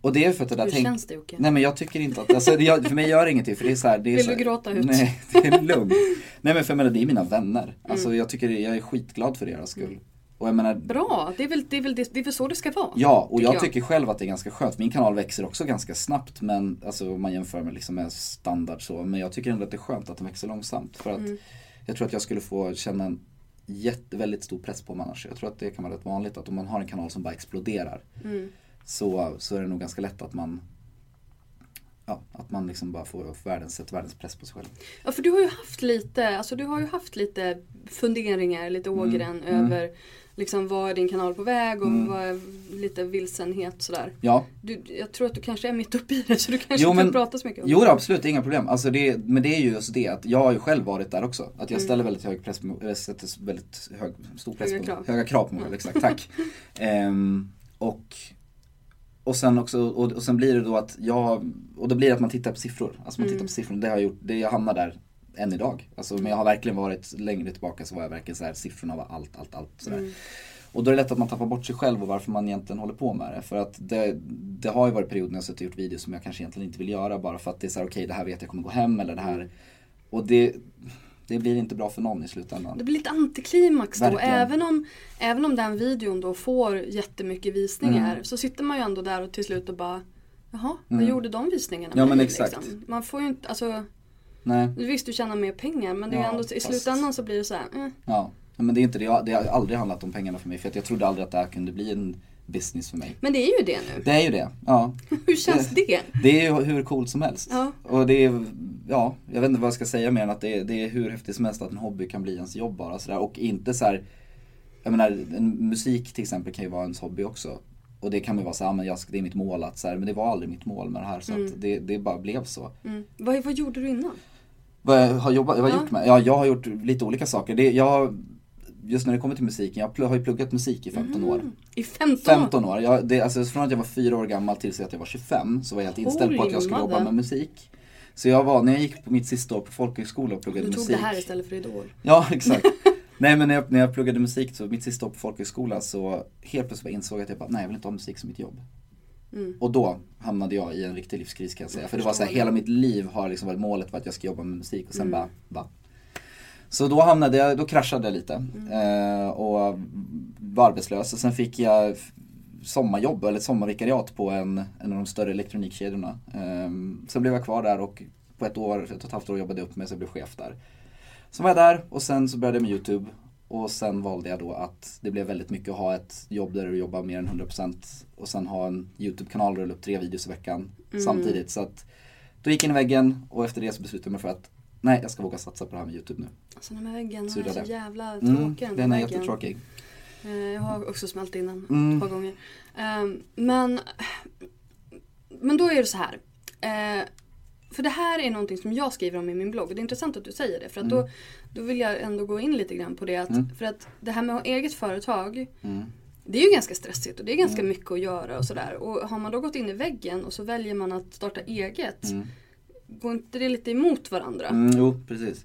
Och det är för att det där känns det, okay? Nej, men jag tycker inte att... Alltså, för mig gör det ingenting, för det är så här... Det är vill så här, du gråta ut? Nej, det är lugnt. Nej, men för jag menar, det är mina vänner. Alltså, jag är skitglad för deras skull. Och jag menar, bra, det är väl så det ska vara. Ja, och jag tycker själv att det är ganska skönt. Min kanal växer också ganska snabbt, men alltså, om man jämför med, liksom, med standard så. Men jag tycker ändå att det är skönt att den växer långsamt. För att jag tror att jag skulle få känna en väldigt stor press på mig annars. Jag tror att det kan vara rätt vanligt att om man har en kanal som bara exploderar så är det nog ganska lätt att man... Ja, att man liksom bara får världens press på sig själv. Ja, för du har ju haft lite funderingar, lite ågren över liksom vad är din kanal på väg och vad är lite vilsenhet sådär. Ja. Jag tror att du kanske är mitt uppe i det, så du kanske inte pratar så mycket om det. Jo, absolut, inga problem. Alltså men det är ju just det att jag har ju själv varit där också. Att jag ställer väldigt hög press på, eller sätter väldigt stor press på mig. Höga krav på mig, exakt, tack. Och sen också och sen blir det då att jag och då blir det att man tittar på siffror. Alltså man tittar på siffror, det har jag gjort, det jag hamnar där än idag. Alltså men jag har verkligen varit längre tillbaka, så var jag verkligen så här, siffrorna var allt så där. Och då är det lätt att man tappar bort sig själv och varför man egentligen håller på med det. För att det har ju varit perioder när jag suttit och gjort videos som jag kanske egentligen inte vill göra bara för att det är så här, okej, det här vet jag kommer gå hem eller det här. Och det blir inte bra för någon i slutändan. Det blir lite antiklimax då. Även om den videon då får jättemycket visningar så sitter man ju ändå där och till slut och bara jaha, vad gjorde de visningarna? Ja, men exakt. Liksom? Man får ju inte, alltså nej. Visst, du tjänar mer pengar, men det är ändå, i slutändan så blir det så här. Ja, men det är inte det. Det har aldrig handlat om pengarna för mig, för att jag trodde aldrig att det här kunde bli en business för mig. Men det är ju det nu. Det är ju det, ja. Hur känns det? Det är ju hur coolt som helst. Ja. Och det är, ja, jag vet inte vad jag ska säga mer än att det är hur häftigt som helst att en hobby kan bli ens jobb bara. Sådär. Och inte så här, jag menar, musik till exempel kan ju vara ens hobby också. Och det kan ju vara så här, men det är mitt mål att så här, men det var aldrig mitt mål med det här. Så att det bara blev så. Mm. Vad gjorde du innan? Jag har gjort lite olika saker. Just när det kommer till musiken, jag har ju pluggat musik i 15 år. I 15 år? Alltså från att jag var 4 år gammal tills att jag var 25 så var jag helt inställd på att jag skulle jobba med musik. Så när jag gick på mitt sista år på folkhögskola och pluggade musik. Du tog det här istället för idag. Ja, exakt. Nej, men när jag pluggade musik så mitt sista år på folkhögskola så helt plötsligt insåg jag att jag vill inte ha musik som mitt jobb. Mm. Och då hamnade jag i en riktig livskris, kan jag säga. För det var så här, hela mitt liv har liksom varit målet var att jag ska jobba med musik och sen bara. Så då kraschade jag lite och var arbetslös. Och sen fick jag sommarjobb eller ett sommarvikariat på en av de större elektronikkedjorna. Så blev jag kvar där och på ett och ett halvt år jobbade jag upp mig så jag blev chef där. Så var jag där och sen så började jag med YouTube. Och sen valde jag då att det blev väldigt mycket att ha ett jobb där du jobbar mer än 100% och sen ha en YouTube-kanal där du la upp 3 videos i veckan samtidigt. Så att då gick jag in i väggen och efter det så beslutade jag mig för att nej, jag ska våga satsa på det här med YouTube nu. Alltså den här väggen är så jävla tråkig. Den är jättetråkig. Jag har också smält in den ett par gånger. Men då är det så här. För det här är någonting som jag skriver om i min blogg. Det är intressant att du säger det. För att då vill jag ändå gå in lite grann på det. För att det här med eget företag... Det är ju ganska stressigt och det är ganska mycket att göra och sådär. Och har man då gått in i väggen och så väljer man att starta eget... Går inte det lite emot varandra? Jo, precis.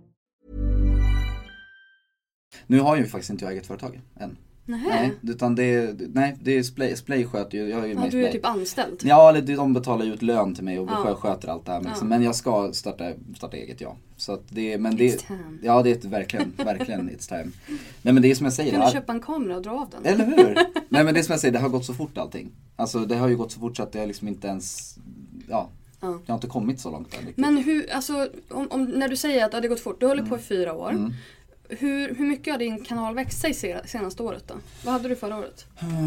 Nu har ju faktiskt inte jag eget företag än. Nej, utan det är Splay sköter ju. Jag är med du är typ anställd. Ja, eller de betalar ju ut lön till mig och sköter allt det här. Men, men jag ska starta eget, ja. Så att det, men det, it's time. Ja, det är verkligen it's time. Nej, men det är som jag säger. Kan du köpa en kamera och dra av den? Eller hur? Nej, men det är som jag säger, det har gått så fort allting. Alltså det har ju gått så fort så att jag liksom inte ens, jag har inte kommit så långt där. Men hur, alltså om, när du säger att det har gått fort, du håller på i 4 år. Mm. Hur mycket har din kanal växt sig senaste året då? Vad hade du förra året?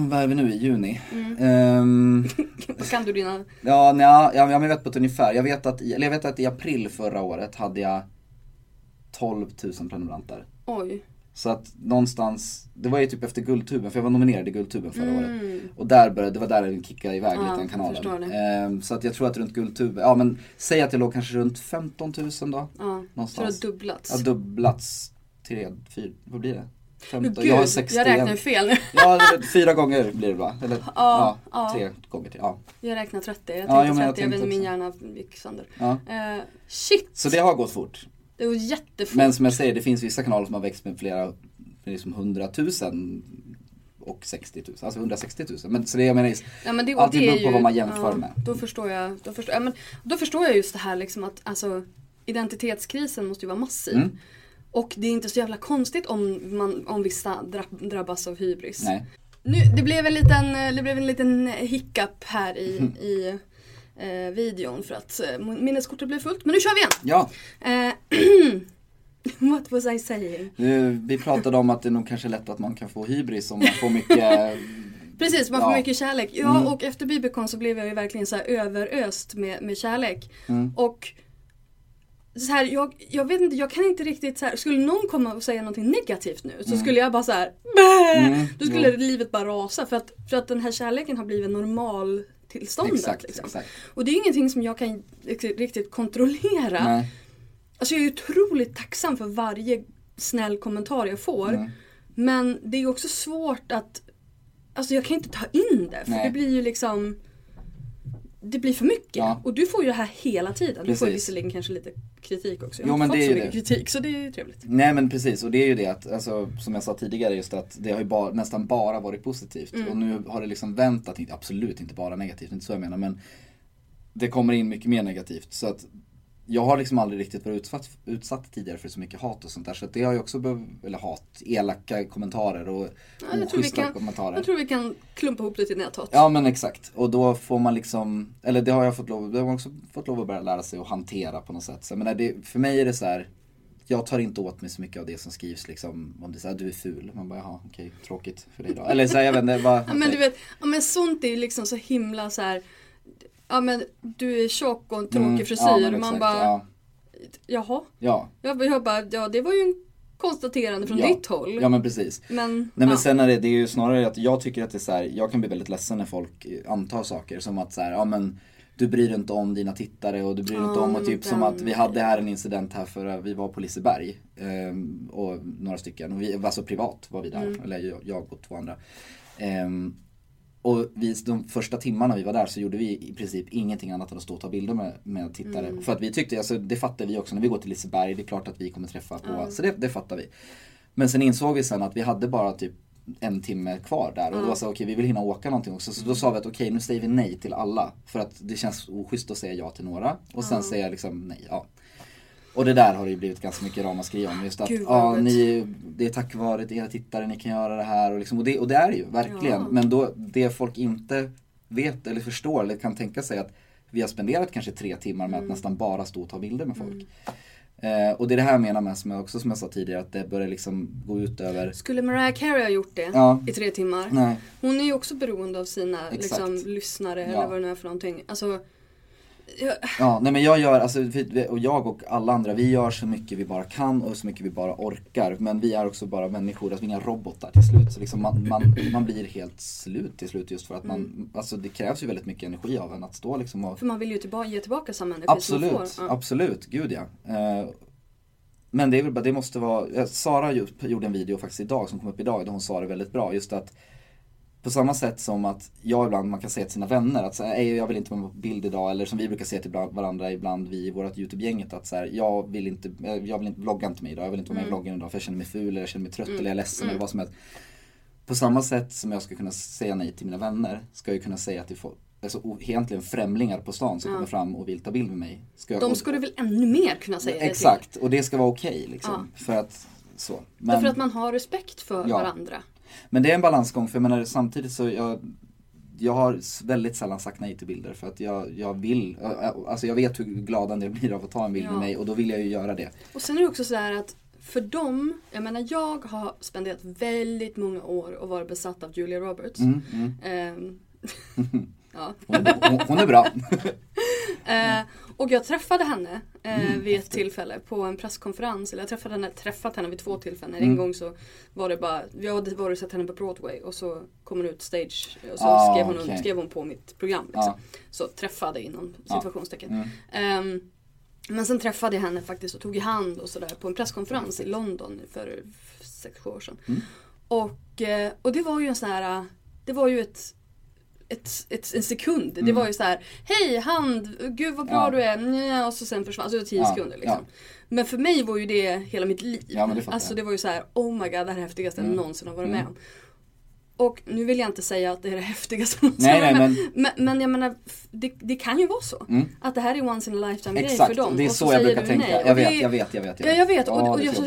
Vad är vi nu i juni? Kan du dina... Ja, men jag vet på ett ungefär. Jag vet att i april förra året hade jag 12 000 prenumeranter. Oj. Så att någonstans, det var ju typ efter Guldtuben, för jag var nominerad i Guldtuben förra året. Och där började, det var där den kickade iväg lite den kanalen. Så att jag tror att runt Guldtuben, säg att jag låg kanske runt 15 000 då. Ja, någonstans. Så det har dubblats. Ja, dubblats. 3, 4, vad blir det? 15, Gud, jag har 60. Jag räknar fel nu. Ja, 4 gånger blir det va? Eller, ja, 3 gånger till. Ja. Jag räknar 30. Jag tänkte 30, min hjärna gick sönder. Ja. Shit! Så det har gått fort. Det var jättefort. Men som jag säger, det finns vissa kanaler som har växt med flera, liksom 100 000 och 60 000. Alltså 160 000. Men så det jag menar, alltid beror på vad man jämför med. Då förstår jag just det här liksom att alltså, identitetskrisen måste ju vara massiv. Mm. Och det är inte så jävla konstigt om vissa drabbas av hybris. Nej. Nu, det blev en liten hiccup här i videon för att minneskortet blev fullt. Men nu kör vi igen! Ja. What was I saying? Vi pratade om att det nog kanske är lätt att man kan få hybris om man får mycket... Precis, man får mycket kärlek. Ja, och efter Bibelkon så blev jag ju verkligen så här överöst med kärlek. Mm. Och... så här, jag vet inte, jag kan inte riktigt så här, skulle någon komma och säga någonting negativt nu så skulle jag bara så här, då skulle livet bara rasa för att den här kärleken har blivit normal tillståndet liksom. Exakt. Och det är ingenting som jag kan riktigt kontrollera. Nej. Alltså jag är otroligt tacksam för varje snäll kommentar jag får. Nej. Men det är också svårt att, alltså jag kan inte ta in det för det blir ju liksom, det blir för mycket. Ja. Och du får ju det här hela tiden. Precis. Du får ju visserligen kanske lite kritik också. Jag har inte fått så mycket kritik, så det är ju trevligt. Nej, men precis. Och det är ju det att, alltså, som jag sa tidigare, just att det har ju nästan bara varit positivt. Mm. Och nu har det liksom vänt att absolut inte bara negativt, inte så jag menar, men det kommer in mycket mer negativt. Så att jag har liksom aldrig riktigt varit utsatt tidigare för så mycket hat och sånt där. Så att det har ju också elaka kommentarer och oschyssta kommentarer. Jag tror vi kan klumpa ihop det till näthat. Ja, men exakt. Och då får man liksom, eller det har jag fått lov att börja lära sig att hantera på något sätt. Så, men för mig är det så här, jag tar inte åt mig så mycket av det som skrivs liksom, om det säger du är ful, man bara jaha, okej, tråkigt för dig då. Eller så här, jag vet inte, bara, ja, men du vet, men sånt är ju liksom så himla så här. Ja, men du är tjock och en tråkig frisyr. Ja, man exakt, bara, jaha. Ja. Jag bara, det var ju en konstaterande från ditt håll. Ja, men precis. Men sen är det är ju snarare att jag tycker att det är så här, jag kan bli väldigt ledsen när folk antar saker. Som att så här, du bryr dig inte om dina tittare och du bryr dig inte om. Och typ som att vi hade här en incident här för vi var på Liseberg. Och några stycken. Och vi var så privat var vi där. Eller jag och 2 andra. Och de första timmarna vi var där så gjorde vi i princip ingenting annat än att stå och ta bilder med tittare. För att vi tyckte, alltså, det fattar vi också när vi går till Liseberg, det är klart att vi kommer träffa på. Så det fattar vi. Men sen insåg vi sen att vi hade bara typ 1 timme kvar där. Och då var så okej, vi vill hinna åka någonting också. Så då sa vi att okej, nu säger vi nej till alla. För att det känns oschysst att säga ja till några. Och sen säger jag liksom nej, Och det där har ju blivit ganska mycket ramaskri om. Just att det är tack vare era tittare ni kan göra det här. Och, liksom, och det är ju verkligen. Ja. Men då, det folk inte vet eller förstår eller kan tänka sig att vi har spenderat kanske 3 timmar med att nästan bara stå och ta bilder med folk. Och det är det här jag menar med, som jag också, som jag sa tidigare, att det börjar liksom gå ut över... Skulle Mariah Carey ha gjort det i 3 timmar? Nej. Hon är ju också beroende av sina liksom, lyssnare eller vad det nu är för någonting. Alltså... Ja, nej men jag gör, alltså, och jag och alla andra, vi gör så mycket vi bara kan och så mycket vi bara orkar. Men vi är också bara människor, alltså inga robotar till slut. Så liksom man blir helt slut till slut, just för att man, alltså det krävs ju väldigt mycket energi av en att stå liksom och... För man vill ju ge tillbaka samma energi. Absolut, som man får. Absolut, gud ja. Men det är väl bara, det måste vara, Sara gjorde en video faktiskt idag som kom upp idag, där hon sa det väldigt bra, just att på samma sätt som att jag ibland, man kan säga till sina vänner att så här, jag vill inte vara på bild idag, eller som vi brukar säga till varandra ibland, vi i vårt YouTube-gänget, att så här, jag vill inte vlogga inte mig idag, jag vill inte vara med i vloggen idag för jag känner mig ful, eller jag känner mig trött, eller jag är ledsen, eller vad som helst. På samma sätt som jag ska kunna säga nej till mina vänner, ska jag kunna säga till folk, alltså egentligen främlingar på stan som kommer fram och vill ta bild med mig. De ska du väl ännu mer kunna säga det till? Exakt, och det ska vara okej liksom. För att så. Men, för att man har respekt för varandra. Men det är en balansgång, för jag menar, samtidigt så jag har väldigt sällan sagt nej till bilder, för att jag vill, alltså jag vet hur glada det blir av att ta en bild med mig, och då vill jag ju göra det. Och sen är det också så här att för dem, jag menar, jag har spenderat väldigt många år och varit besatt av Julia Roberts. Hon är bra. Och jag träffade henne vid ett tillfälle på en presskonferens. Eller jag träffat henne vid 2 tillfällen. En gång så var det bara, jag hade varit och sett henne på Broadway, och så kom hon ut stage, och så skrev hon på mitt program liksom. Så träffade inom situationstecken. Men sen träffade jag henne faktiskt och tog i hand och sådär på en presskonferens i London för 6-7 år sedan. Och det var ju en sån här, det var ju en sekund. Det var ju så här, hej hand, gud vad bra du är. Nja, och så sen försvann, alltså 10 sekunder liksom. Men för mig var ju det hela mitt liv. Det alltså det var ju så här, oh my god, det här är det häftigaste jag någonsin har varit med om. Och nu vill jag inte säga att det är det häftigaste någonsin. Men jag menar, det kan ju vara så. Att det här är once in a lifetime grej för dem. Det är så jag brukar tänka. Jag vet.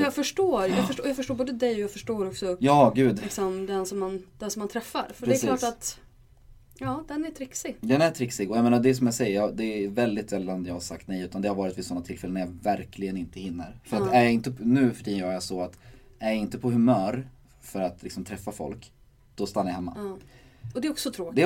Jag förstår både dig och jag förstår också liksom, den som man träffar. För det är klart att den är trixig. Och jag menar, det som jag säger, det är väldigt sällan jag har sagt nej, utan det har varit vid sådana tillfällen när jag verkligen inte hinner. För att är jag inte, nu för tiden gör jag så att är jag inte på humör för att liksom träffa folk, då stannar jag hemma. Och det är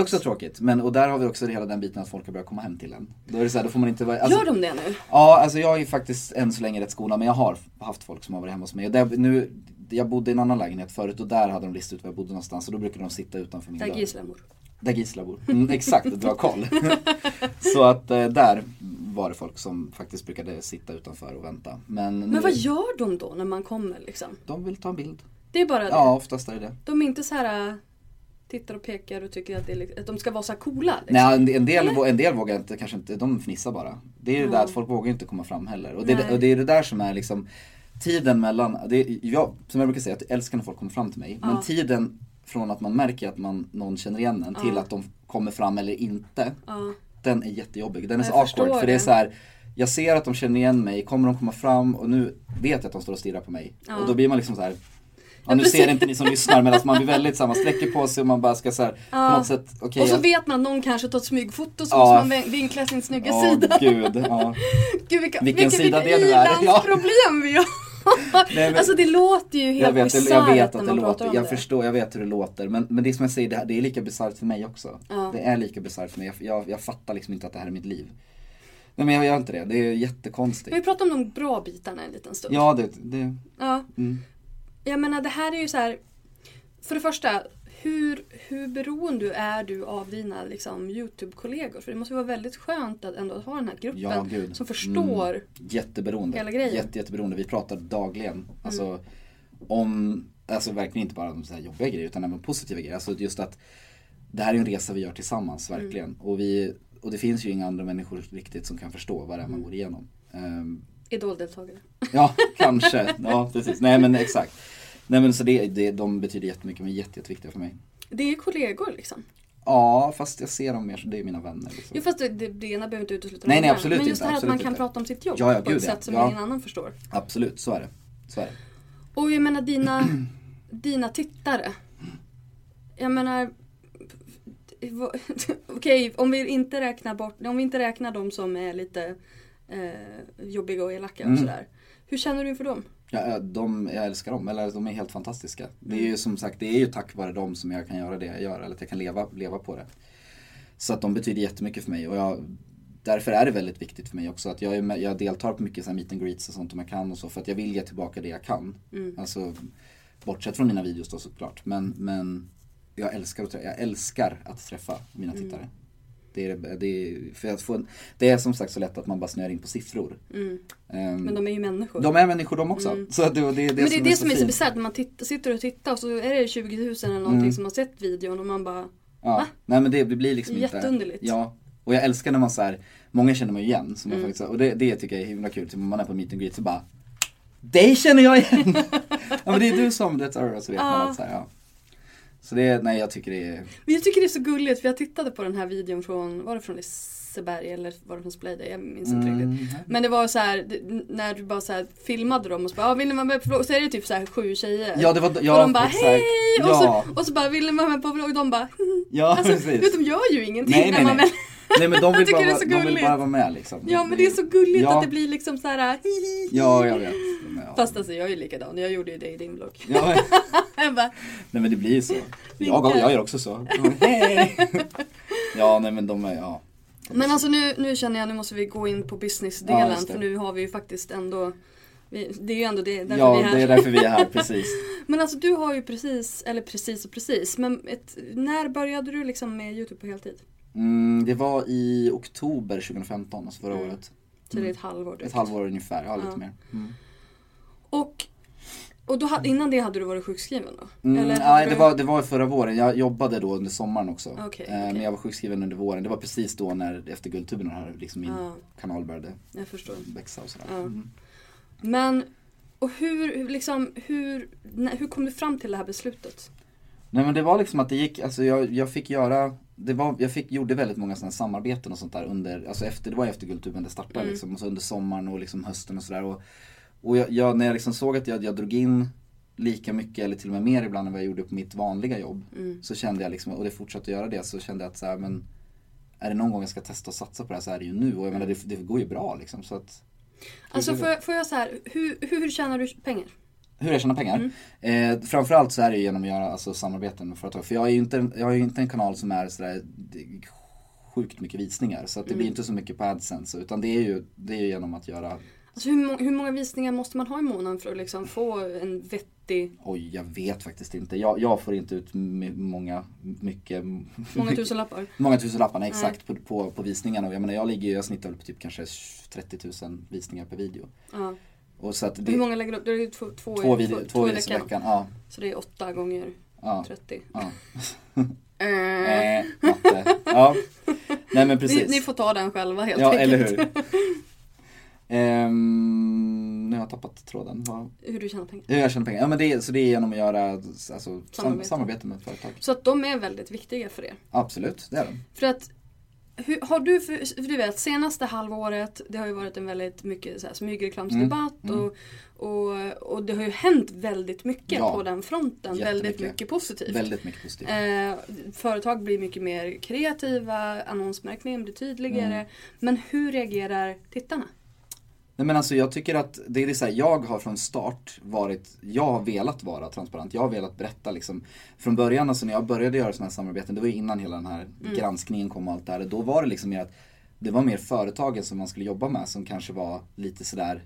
också tråkigt. Men, och där har vi också hela den biten att folk har börjat komma hem till en. Då är det så här, då får man inte vara... Alltså, gör de det nu? Ja, alltså jag är faktiskt än så länge rätt skonad, men jag har haft folk som har varit hemma hos mig. Och där, nu, jag bodde i en annan lägenhet förut, och där hade de listat ut var jag bodde någonstans, och då brukade de sitta utanför min dörr. Där Gisla bor. Exakt, dra koll. Så att där var det folk som faktiskt brukade sitta utanför och vänta. Men vad gör de då när man kommer liksom? De vill ta en bild. Det är bara det? Ja, oftast är det. De är inte så här... tittar och pekar och tycker att, att de ska vara så här coola. Liksom. Nej, en del vågar inte, kanske inte, de fnissar bara. Det är ju det där att folk vågar inte komma fram heller. Och det är det där som är liksom... Tiden mellan... som jag brukar säga, att jag älskar när folk kommer fram till mig. Men tiden... från att man märker att någon känner igen en till att de kommer fram eller inte. Den är jättejobbig. Den är så awkward, för det är så här, jag ser att de känner igen mig, kommer de komma fram, och nu vet jag att de står och stirrar på mig. Och då blir man liksom så här, nu ser inte ni som lyssnar, men alltså man blir väldigt så här, man sträcker på sig och man bara ska så här, på något sätt, okej. Och så vet man att någon kanske tar ett smygfoto så måste man vinkla sin snygga sida. Gud, vilken sida det nu är. Problem vi har. Nej, men, alltså det låter ju helt bisarrt när man pratar om det. Jag förstår, jag vet hur det låter. Men det som jag säger, det är lika bisarrt för mig också. Det är lika bisarrt för mig. Jag fattar liksom inte att det här är mitt liv. Nej, men jag gör inte det, det är jättekonstigt. Vi pratar om de bra bitarna en liten stund. Jag menar, det här är ju så här. För det första, hur beroende är du av dina liksom, YouTube-kollegor? För det måste vara väldigt skönt att ändå ha den här gruppen som förstår jätteberoende. Hela grejen. Jätteberoende. Vi pratar dagligen. Alltså, om, alltså verkligen inte bara om så här jobbiga grejer, utan även positiva grejer. Alltså just att det här är en resa vi gör tillsammans, verkligen. Och det finns ju inga andra människor riktigt som kan förstå vad det är man går igenom. Idoldeltagare. Ja, kanske. Ja, precis. Nej, men exakt. Nej, men så de betyder jättemycket, men jätteviktiga för mig. Det är kollegor liksom. Ja, fast jag ser dem mer så det är mina vänner. Liksom. Jo, fast det ena behöver inte utesluta dem. Nej, absolut inte. Men just det här att man kan prata om sitt jobb på ett sätt som ingen annan förstår. Absolut, så är det. Och jag menar, dina tittare. Jag menar, okej, om vi inte räknar de som är lite jobbiga och elaka och sådär. Hur känner du inför dem? Ja, jag älskar dem, eller de är helt fantastiska. Det är ju som sagt, det är ju tack vare dem som jag kan göra det jag gör, eller att jag kan leva på det. Så att de betyder jättemycket för mig, och därför är det väldigt viktigt för mig också att jag deltar på mycket så här meet and greets och sånt om jag kan och så, för att jag vill ge tillbaka det jag kan. Mm. Alltså bortsett från mina videos då såklart, men jag älskar att träffa mina tittare. Det är som sagt så lätt att man bara snör in på siffror. Mm. Men de är ju människor. De är människor de också. Mm. Så det är så bisarrt när man sitter och tittar och så är det 20 000 eller någonting som har sett videon och man bara va? Nej, men det blir liksom jätteunderligt. Inte... Ja. Och jag älskar när man så här, många känner man igen som jag faktiskt, och det tycker jag är himla kul, typ om man är på meet and greet så bara det känner jag igen. Ja, men det är du som det är, så vet man att så här, ja. Så det, nej, jag tycker det är så gulligt, för jag tittade på den här videon från Liseberg eller var det från Splay, jag minns inte riktigt. Men det var så här, när du bara så här filmade dem och så bara, vill ni vara med på vlogg? Så är det typ så här 7 tjejer. Ja, det var, ja, och de bara, exakt. Hej! Ja. Och så bara, vill ni vara med på vlogg? De bara, ja, alltså, precis. Vet, de gör ju ingenting när man väl... Nej, men de vill bara vara med liksom. Ja, men det är så gulligt att det blir liksom så här. Ja, jag vet. Ja. Fast alltså jag är ju likadan. Jag gjorde ju det i din blogg. Ja, men... Nej, men det blir ju så. Jag gör också så. Hej. Ja, nej, men de är Men alltså nu känner jag, nu måste vi gå in på businessdelen, för nu har vi ju faktiskt ändå det är ju ändå det, därför vi är här. Ja, det är därför vi är här, precis. Men alltså du har ju när började du liksom med YouTube på heltid? Det var i oktober 2015, alltså förra året. Så det är ett halvår. Ett halvår ungefär, lite mer. Mm. Och då innan det hade du varit sjukskriven då? Nej, det var förra våren. Jag jobbade då under sommaren också. Okay. Men jag var sjukskriven under våren. Det var precis då när efter Guldtuben här liksom min kanal började växa och sådär. Men och hur kom du fram till det här beslutet? Nej, men det var liksom att det gick, alltså jag gjorde väldigt många sådana samarbeten och sånt där under, alltså det var efter Guldtuben det startade liksom, och så under sommaren och liksom hösten och sådär, och jag när jag liksom såg att jag drog in lika mycket eller till och med mer ibland än vad jag gjorde på mitt vanliga jobb, så kände jag liksom, och det fortsatte göra det, så kände jag att så här, men är det någon gång jag ska testa och satsa på det här så är det ju nu, och jag menar det går ju bra liksom, så att alltså får jag så här, hur tjänar du pengar? Hur jag tjänar pengar? Framförallt så är det genom att göra alltså samarbeten med företag. För jag har ju inte en kanal som är sådär sjukt mycket visningar. Så att det blir inte så mycket på AdSense. Utan det är ju genom att göra... Alltså hur många visningar måste man ha i månaden för att liksom få en vettig... Oj, jag vet faktiskt inte. Jag får inte ut många tusenlappar. Många tusenlappar, exakt, på visningarna. Jag menar, jag snittar väl på typ kanske 30 000 visningar per video. Ja. Och så att hur många lägger upp? Det är ju två i veckan. Ja. Så det är 8 gånger 30. Ja. Matte. Ja. Nej, men precis. Ni får ta den själva helt enkelt. Ja, eller hur. Nu har jag tappat tråden. Hur du tjänar pengar? Hur jag tjänar pengar. Ja, men det är genom att göra alltså, samarbete med företag. Så att de är väldigt viktiga för er? Absolut, det är de. För att... För du vet, senaste halvåret det har ju varit en väldigt mycket så här smygreklamsdebatt och det har ju hänt väldigt mycket på den fronten, väldigt mycket positivt. Företag blir mycket mer kreativa, annonsmärkningen blir tydligare, men hur reagerar tittarna? Nej, men alltså jag tycker att det är så här, jag har från start varit, jag har velat vara transparent, jag har velat berätta liksom från början, alltså när jag började göra sådana här samarbeten, det var ju innan hela den här granskningen kom och allt där, då var det liksom mer att det var mer företagen som man skulle jobba med som kanske var lite sådär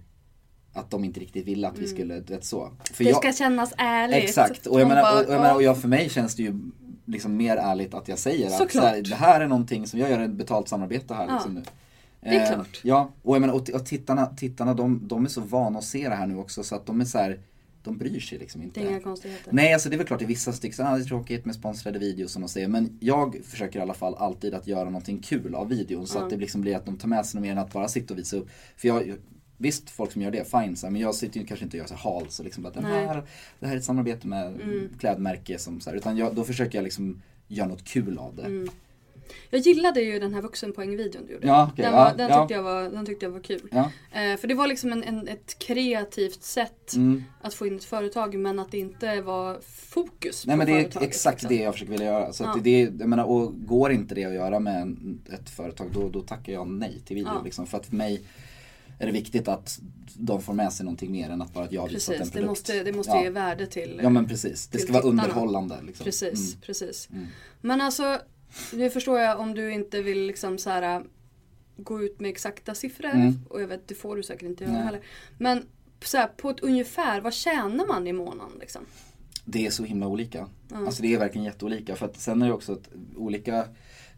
att de inte riktigt ville att vi skulle, vet så. För det ska kännas ärligt. Exakt, och jag menar, för mig känns det ju liksom mer ärligt att jag säger att så här, det här är någonting som jag gör ett betalt samarbete här liksom nu. Det är klart. Ja, och jag menar, och tittarna de är så vana att se det här nu också, så att de är så här, de bryr sig liksom inte. Det är inga konstigheter. Nej, alltså det är väl klart i vissa stycken så det är tråkigt med sponsrade videos som de säger, men jag försöker i alla fall alltid att göra någonting kul av videon så att det liksom blir att de tar med sig mer än att bara sitta och visa upp. För visst, folk som gör det, fine, men jag sitter ju kanske inte och gör så hal så liksom att det här är ett samarbete med klädmärke som så här, utan då försöker jag liksom göra något kul av det. Mm. Jag gillade ju den här vuxenpoängvideon du gjorde. Ja, okay, den tyckte jag var kul. Ja. För det var liksom ett kreativt sätt att få in ett företag, men att det inte var fokus på företaget. Nej, men det är exakt liksom det jag försöker vilja göra. Så att det, jag menar, och går inte det att göra med ett företag, då tackar jag nej till videon. Liksom, för att för mig, är det viktigt att de får med sig någonting mer än att bara att jag visar en produkt. Precis, det måste ge värde till. Ja, men precis. Det ska vara underhållande. Liksom. Precis, precis. Mm. Men alltså, nu förstår jag om du inte vill liksom så här gå ut med exakta siffror. Mm. Och jag vet, det får du säkert inte göra heller. Men så här, på ett ungefär, vad tjänar man i månaden liksom? Det är så himla olika. Mm. Alltså det är verkligen jätteolika. För att sen är det också att olika...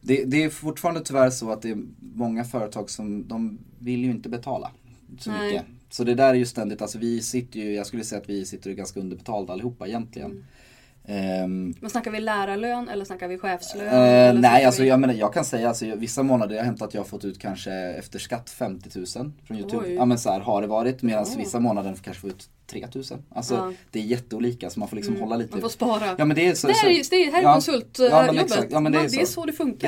Det är fortfarande tyvärr så att det är många företag som de vill ju inte betala så mycket. Så det där är ju ständigt, alltså vi sitter ju, jag skulle säga att vi sitter ju ganska underbetalda allihopa egentligen. Mm. Men snackar vi lärarlön eller snackar vi chefslön? Nej, alltså jag kan säga alltså, vissa månader har jag hämtat att jag har fått ut kanske efter skatt 50 000 från YouTube. Oj. Ja, men så här har det varit. Medan vissa månader kanske får ut 3 000. Alltså det är jätteolika så man får liksom hålla lite. Man får spara. Ja, men det är så, det här är konsultjobbet. Ja, det är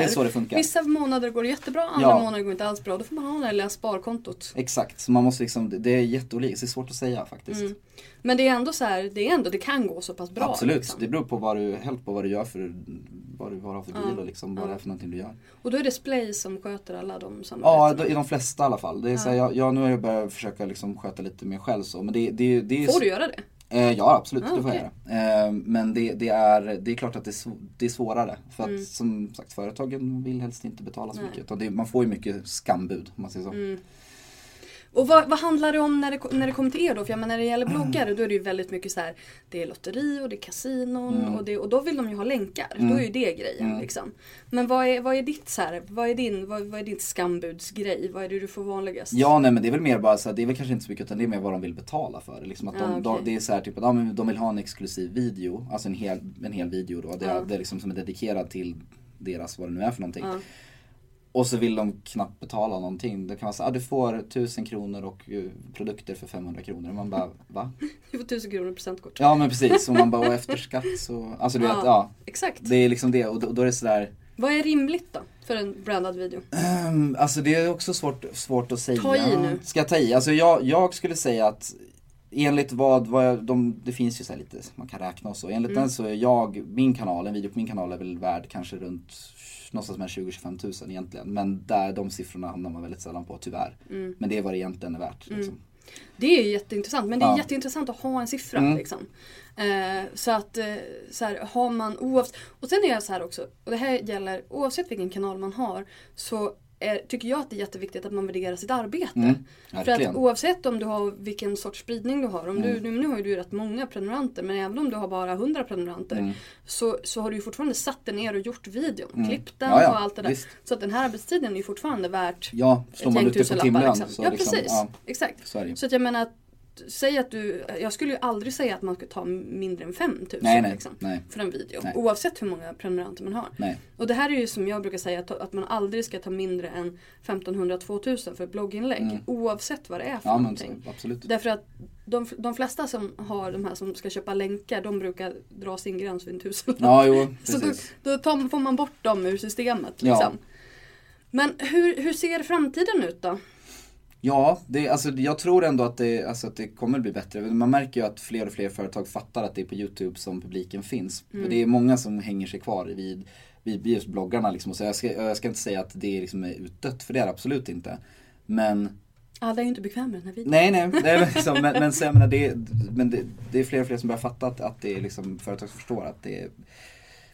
så det funkar. Vissa månader går det jättebra, andra månader går inte alls bra. Då får man ha det här lilla sparkontot. Exakt, så man måste liksom, det är jätteolika. Så det är svårt att säga faktiskt. Mm. Men det är ändå så här, det kan gå så pass bra. Absolut, liksom. Det beror på vad du gör för vad du har för bil och liksom vad det är för någonting du gör. Och då är det Splay som sköter alla de samarbeten? Ja, i de flesta i alla fall. Det är så här, jag nu har jag börjat försöka liksom sköta lite mer själv så, men det är får du göra det? Ja, absolut, det får jag göra. Men det är klart att det är svårare för att som sagt företagen vill helst inte betala så mycket utan man får ju mycket skambud om man säger så. Mm. Och vad handlar det om när det kommer till er då? För jag menar, när det gäller bloggare då är det ju väldigt mycket så här, det är lotteri och det är kasinon och då vill de ju ha länkar. Då är ju det grejen liksom. Men vad är ditt så här, vad är din skambudsgrej? Vad är det du får vanligast? Ja, nej men det är väl mer bara så här, det är väl kanske inte så mycket utan det är mer vad de vill betala för. Liksom att det är så här typ att de vill ha en exklusiv video, alltså en hel video då. Det är liksom som är dedikerad till deras, vad det nu är för någonting. Ja. Och så vill de knappt betala någonting. Det kan vara så att du får 1000 kronor och produkter för 500 kronor. Man bara, va? Du får 1000 kronor presentkort. Ja, men precis. Och man bara, och efter skatt så... Alltså du vet, exakt. Det är liksom det. Och då är det sådär... Vad är rimligt då för en brandad video? Alltså det är också svårt att säga. Ta i nu. Ska jag ta i? Alltså jag skulle säga att enligt det finns ju så här lite, man kan räkna och så. Enligt den så är en video på min kanal är väl värd kanske runt... någonstans med 20-25 000 egentligen. Men där de siffrorna hamnar man väldigt sällan på, tyvärr. Mm. Men det är vad det egentligen är värt. Liksom. Mm. Det är ju jätteintressant. Men det är jätteintressant att ha en siffra. Mm. Liksom. Så att så här, har man oavsett... Och sen är jag så här också. Och det här gäller oavsett vilken kanal man har. Så tycker jag att det är jätteviktigt att man värderar sitt arbete. För att oavsett om du har vilken sorts spridning du har. Om du, nu har ju du rätt många prenumeranter. Men även om du har bara 100 prenumeranter. Så har du ju fortfarande satt dig ner och gjort videon. Klippt den och allt det där. Visst. Så att den här arbetstiden är ju fortfarande värt slår man ute på timlön. Liksom. Ja, precis. Liksom, exakt. Så att jag menar att jag skulle ju aldrig säga att man ska ta mindre än 5 000 liksom, för en video. Nej. Oavsett hur många prenumeranter man har. Nej. Och det här är ju som jag brukar säga att man aldrig ska ta mindre än 1500-2000 för blogginlägg. Oavsett vad det är för någonting. Så, absolut. Därför att de flesta som har de här som ska köpa länkar, de brukar dra sin gräns vid 1000. Ja, jo, precis. Så då får man bort dem ur systemet. Liksom. Ja. Men hur ser framtiden ut då? Ja, alltså jag tror ändå att det kommer bli bättre. Man märker ju att fler och fler företag fattar att det är på YouTube som publiken finns. Mm. Det är många som hänger sig kvar vid just bloggarna. Liksom. Så jag ska inte säga att det liksom är utdött, för det är absolut inte. Men... Alla är ju inte bekväma med den här videon. Nej. Det är liksom, men så jag menar, det är fler och fler som börjar fatta att det är liksom, företag som förstår att det är...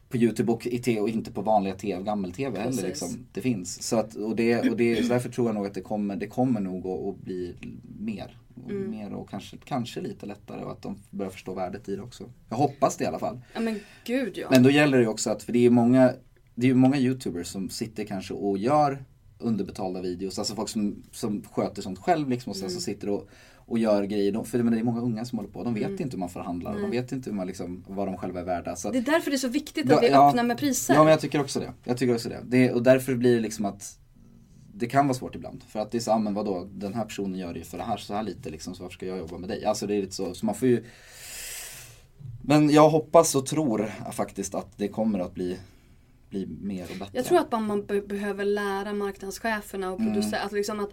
på YouTube och i TV och inte på vanliga TV, gammal TV heller liksom, det finns. Så att, så därför tror jag nog att det kommer nog att bli mer och mer och kanske lite lättare och att de börjar förstå värdet i det också. Jag hoppas det i alla fall. Ja, men gud ja. Men då gäller det ju också att, för det är ju många YouTubers som sitter kanske och gör underbetalda videos, alltså folk som sköter sånt själv liksom och så sitter och gör grejer. För det är många unga som håller på. De vet inte hur man förhandlar. De vet inte hur man liksom, vad de själva är värda. Så att, det är därför det är så viktigt att vi öppnar med priser. Ja, men jag tycker också det. Och därför blir det liksom att det kan vara svårt ibland. För att det är så, men vadå? Den här personen gör det ju för det här så här lite liksom. Så varför ska jag jobba med dig? Alltså det är lite så man får ju... Men jag hoppas och tror faktiskt att det kommer att bli bli mer och bättre. Jag tror att man behöver lära marknadscheferna och producera att, liksom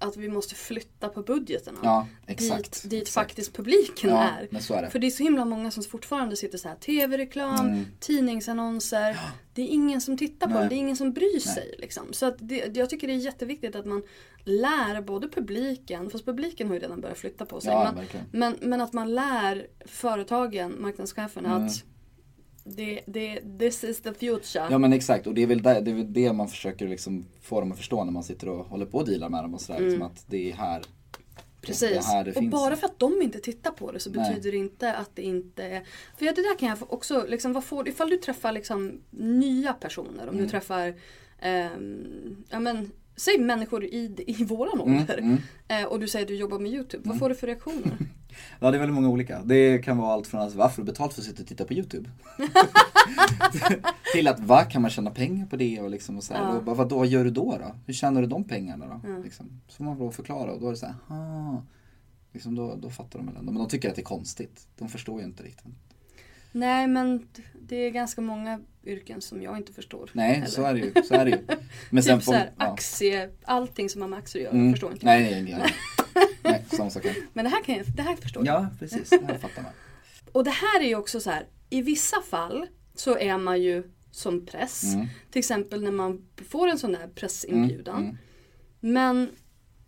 att vi måste flytta på budgeterna. Ja, exakt. Dit faktiskt publiken är. Men så är det. För det är så himla många som fortfarande sitter så här tv-reklam, tidningsannonser. Ja. Det är ingen som tittar på det. Det är ingen som bryr sig. Liksom. Så att jag tycker det är jätteviktigt att man lär både publiken, fast publiken har ju redan börjat flytta på sig. Ja, men att man lär företagen, marknadscheferna att this is the future. Ja men exakt, och det är väl det man försöker liksom få dem att förstå när man sitter och håller på och dealar med dem och sådär, liksom att det är här. Precis, det här det och finns. Bara för att de inte tittar på det så betyder det inte att det inte är. För det där kan jag också, liksom, ifall du träffar liksom nya personer, om du träffar säg människor i våran ålder och du säger att du jobbar med YouTube. Vad får du för reaktioner? Ja, det är väldigt många olika. Det kan vara allt från att varför betalt för att sitta och titta på YouTube till att vad kan man tjäna pengar på det och liksom och så här, och vad gör du då? Hur tjänar du de pengarna då? Liksom. Så får man då förklara och då är det så här, liksom då fattar de ändå. Men de tycker att det är konstigt. De förstår ju inte riktigt. Nej, men det är ganska många yrken som jag inte förstår. Nej, så är det ju. Men sen typ så här, aktie, allting som har med aktier att göra, förstår inte. Nej, samma sak. Men det här förstår jag. Ja, precis, det här fattar man. Och det här är ju också så här, i vissa fall så är man ju som press. Till exempel när man får en sån där pressinbjudan. Men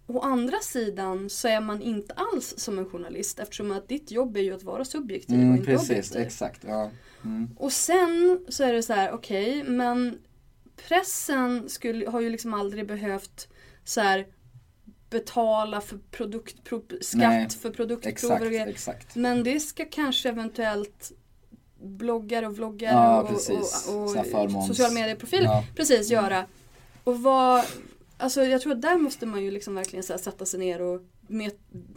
å andra sidan så är man inte alls som en journalist, eftersom att ditt jobb är ju att vara subjektiv och inte objektiv. Precis, exakt. Ja. Och sen så är det så här, okej, men pressen har ju liksom aldrig behövt så här betala för för produktprover och grejer. Exakt. Men det ska kanske eventuellt bloggar och vloggare och sociala medieprofiler göra. Och alltså jag tror att där måste man ju liksom verkligen så här sätta sig ner och med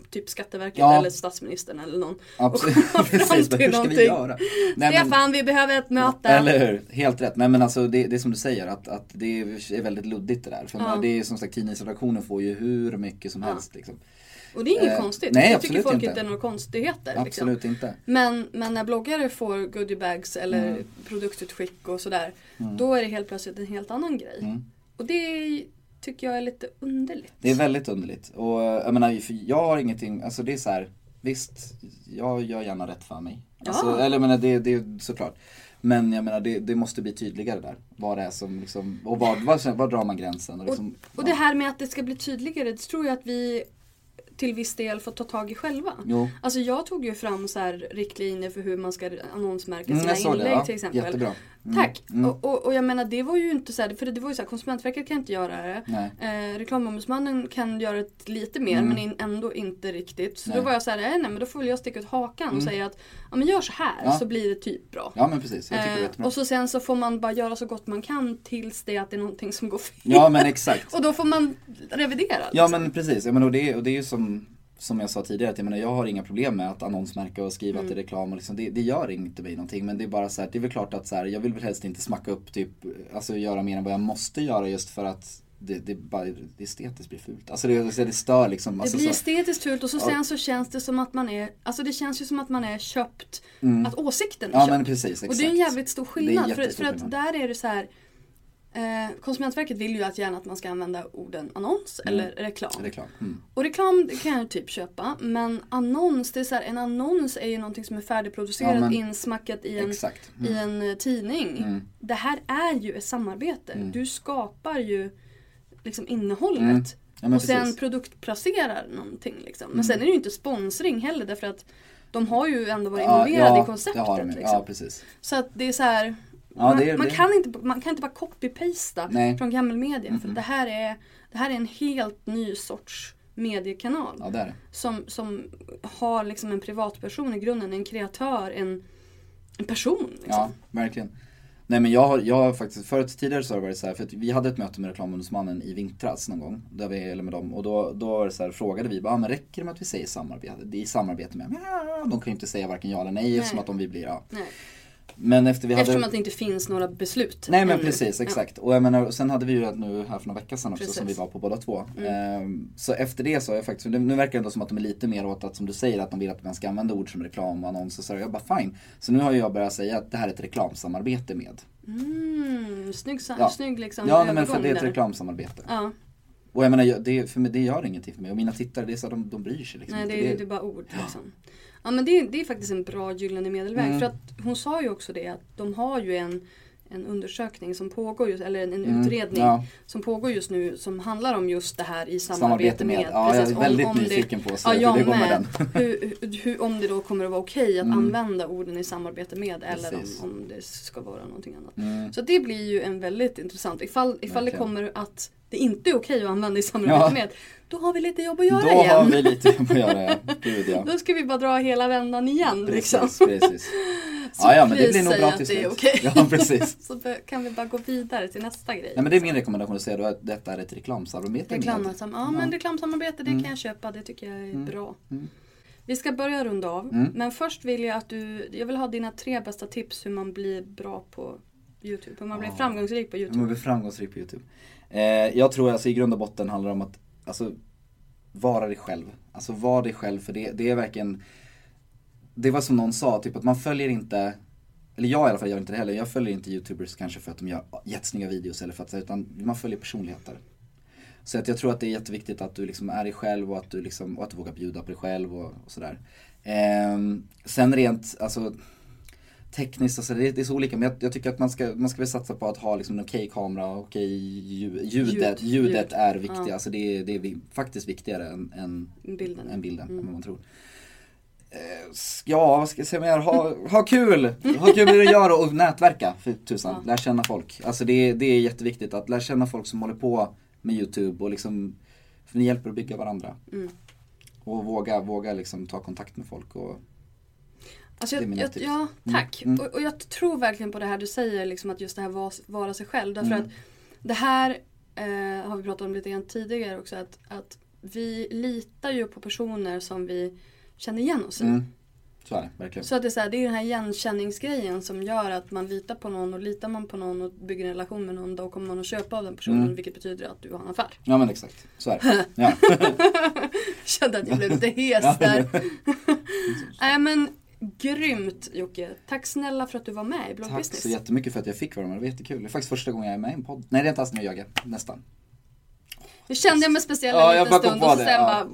typ Skatteverket eller statsministern eller någon. Absolut, precis. Hur ska vi göra? Stefan, vi behöver ett möte. Eller hur? Helt rätt. Men alltså det är som du säger att det är väldigt luddigt det där. För det är som sagt, tidningsredaktionen får ju hur mycket som helst liksom. Och det är inget konstigt. Nej, jag tycker folk inte är några konstigheter. Absolut liksom. Inte. Men när bloggare får goodiebags eller produktutskick och sådär, då är det helt plötsligt en helt annan grej. Och det är tycker jag är lite underligt. Det är väldigt underligt. Och jag menar, för jag har ingenting, alltså det är så här, visst, jag gör gärna rätt för mig. Alltså, eller jag menar, det är såklart. Men jag menar, det måste bli tydligare där. Vad det är som liksom, och var drar man gränsen? Och, liksom, och det här med att det ska bli tydligare, det tror jag att vi till viss del får ta tag i själva. Jo. Alltså jag tog ju fram så här riktlinjer för hur man ska annonsmärka sina inlägg till exempel. Jättebra. Tack. Och jag menar, det var ju inte så här, för det var ju så här, Konsumentverket kan inte göra det. Reklamombudsmannen kan göra det lite mer, men ändå inte riktigt. Så då var jag så här, men då får väl jag sticka ut hakan och säga att men gör så här så blir det typ bra. Ja, men precis. Jag tycker det är jättebra. Och så sen så får man bara göra så gott man kan tills det att det är någonting som går fel. Ja, men exakt. Och då får man revidera. Liksom. Ja, men precis. Jag menar, och det är ju som jag sa tidigare, att jag har inga problem med att annonsmärka och skriva till reklam och liksom, det gör inte mig någonting, men det är bara så här, det är väl klart att så här, jag vill väl helst inte smacka upp typ, alltså göra mer än vad jag måste göra, just för att det estetiskt blir fult. Alltså det stör liksom. Alltså, det blir estetiskt fult, och så sen så känns det som att man är, alltså det känns ju som att man är köpt, att åsikten är köpt. Men precis, exakt. Och det är en jävligt stor skillnad, för att där är det så här, Konsumentverket vill ju att gärna att man ska använda orden annons eller reklam. Och reklam kan jag typ köpa, men annons, det är så här, en annons är ju någonting som är färdigproducerat, insmackat i en tidning. Det här är ju ett samarbete. Du skapar ju liksom innehållet och sen produktplacerar någonting liksom. Men sen är det ju inte sponsring heller, därför att de har ju ändå varit involverade i konceptet. Liksom. Ja, precis. Så att det är så här. Man kan inte bara copy-pasta från gammal media, för det här är en helt ny sorts mediekanal som har liksom en privatperson i grunden, en kreatör, en person liksom. Ja, verkligen. Nej, men jag faktiskt förut tidigare så har det varit så här, för att vi hade ett möte med reklamombudsmannen i vintras någon gång där vi eller med dem, och då så här, frågade vi bara, men räcker det med att vi säger samarbete i samarbete med dem? De kan ju inte säga varken ja eller nej, eftersom att de vi blir Men efter vi hade... Eftersom att det inte finns några beslut. Nej, men ännu. Precis, exakt. Ja. Och jag menar, sen hade vi ju nu här för några veckor sedan också, precis, som vi var på båda två. Så efter det så har jag faktiskt... Nu verkar det ändå som att de är lite mer åt att, som du säger, att de vill att man ska använda ord som reklam och annons. Och jag bara, fine. Så nu har jag börjat säga att det här är ett reklamsamarbete med. Snygg liksom. Ja, nej, men för det är ett reklamsamarbete. Ja. Och jag menar, det, för mig, det gör ingenting för mig. Och mina tittare, det är så att de bryr sig. Liksom. Nej, det är bara ord liksom. Ja. Ja, men det är faktiskt en bra gyllene medelväg. För att hon sa ju också det, att de har ju en undersökning som pågår just, eller en utredning som pågår just nu, som handlar om just det här i samarbete med. Ja, precis, jag är väldigt nyfiken på att se hur det går med den. hur, om det då kommer att vara okej att använda orden i samarbete med, precis, eller om det ska vara någonting annat. Så det blir ju en väldigt intressant, ifall det kommer att det inte är okej att använda i samarbete med, då har vi lite jobb att göra igen. Då har vi lite jobb att göra, ja. Då ska vi bara dra hela vändan igen. Precis, liksom. Precis. Ja, men det blir nog bra till slut. Okay. Ja, precis. Så kan vi bara gå vidare till nästa grej. Nej, men det är min rekommendation att säga då, att detta är ett reklamsamarbete. Men reklamsamarbete, det kan jag köpa. Det tycker jag är bra. Vi ska börja runda av. Men först vill jag att jag vill ha dina 3 bästa tips hur man blir bra på YouTube. Hur man blir framgångsrik på YouTube. Man blir framgångsrik på YouTube. Jag tror alltså i grund och botten handlar det om att vara dig själv. Alltså vara dig själv, för det är verkligen... Det var som någon sa, typ att man följer inte, eller jag i alla fall gör inte det heller, jag följer inte YouTubers kanske för att de gör jättesnygga videos eller för att, utan man följer personligheter. Så att jag tror att det är jätteviktigt att du liksom är dig själv och att du liksom, och att du vågar bjuda på dig själv och sådär. Sen rent, alltså tekniskt, alltså det är så olika, men jag tycker att man ska väl satsa på att ha liksom en okej kamera, okej ljudet är viktigt, alltså det är faktiskt viktigare än bilden än vad man tror. Ja, vad ska jag säga mer? Ha kul med det du gör och nätverka för tusan, lär känna folk. Alltså det är jätteviktigt att lära känna folk som håller på med YouTube och liksom, för ni hjälper att bygga varandra. Och våga liksom ta kontakt med folk och... Alltså tack. Och jag tror verkligen på det här du säger, liksom att just det här vara sig själv, därför att det här har vi pratat om lite grann tidigare också, att vi litar ju på personer som vi känner igen oss i. Så är det, verkligen. Så att det är den här igenkänningsgrejen som gör att man litar på någon, och litar man på någon och bygger en relation med någon, då kommer man att köpa av den personen, vilket betyder att du har en affär. Ja, men exakt. Så är det. Ja. Kände att jag blev lite hes där. Nej, men grymt, Jocke. Tack snälla för att du var med i Blog Business. Tack så jättemycket för att jag fick vara med. Det var jättekul. Det är faktiskt första gången jag är med i en podd. Nej, det är inte alls när jag jagar. Nästan. Nu kände jag mig speciell en liten stund och så sen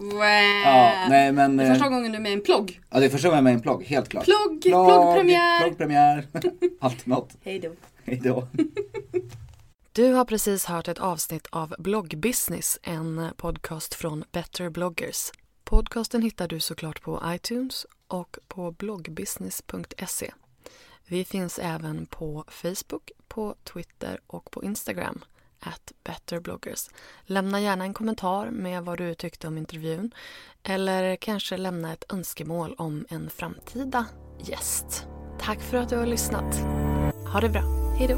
nej, men det är första gången du är med i en plogg. Ja, det är första gången jag är med i en plogg, helt klart. Ploggpremiär. Allt något. Hej då. Du har precis hört ett avsnitt av Blog Business, en podcast från Better Bloggers. Podcasten hittar du såklart på iTunes och på bloggbusiness.se. Vi finns även på Facebook, på Twitter och på Instagram. @BetterBloggers. Lämna gärna en kommentar med vad du tyckte om intervjun, eller kanske lämna ett önskemål om en framtida gäst. Tack för att du har lyssnat. Ha det bra. Hej då!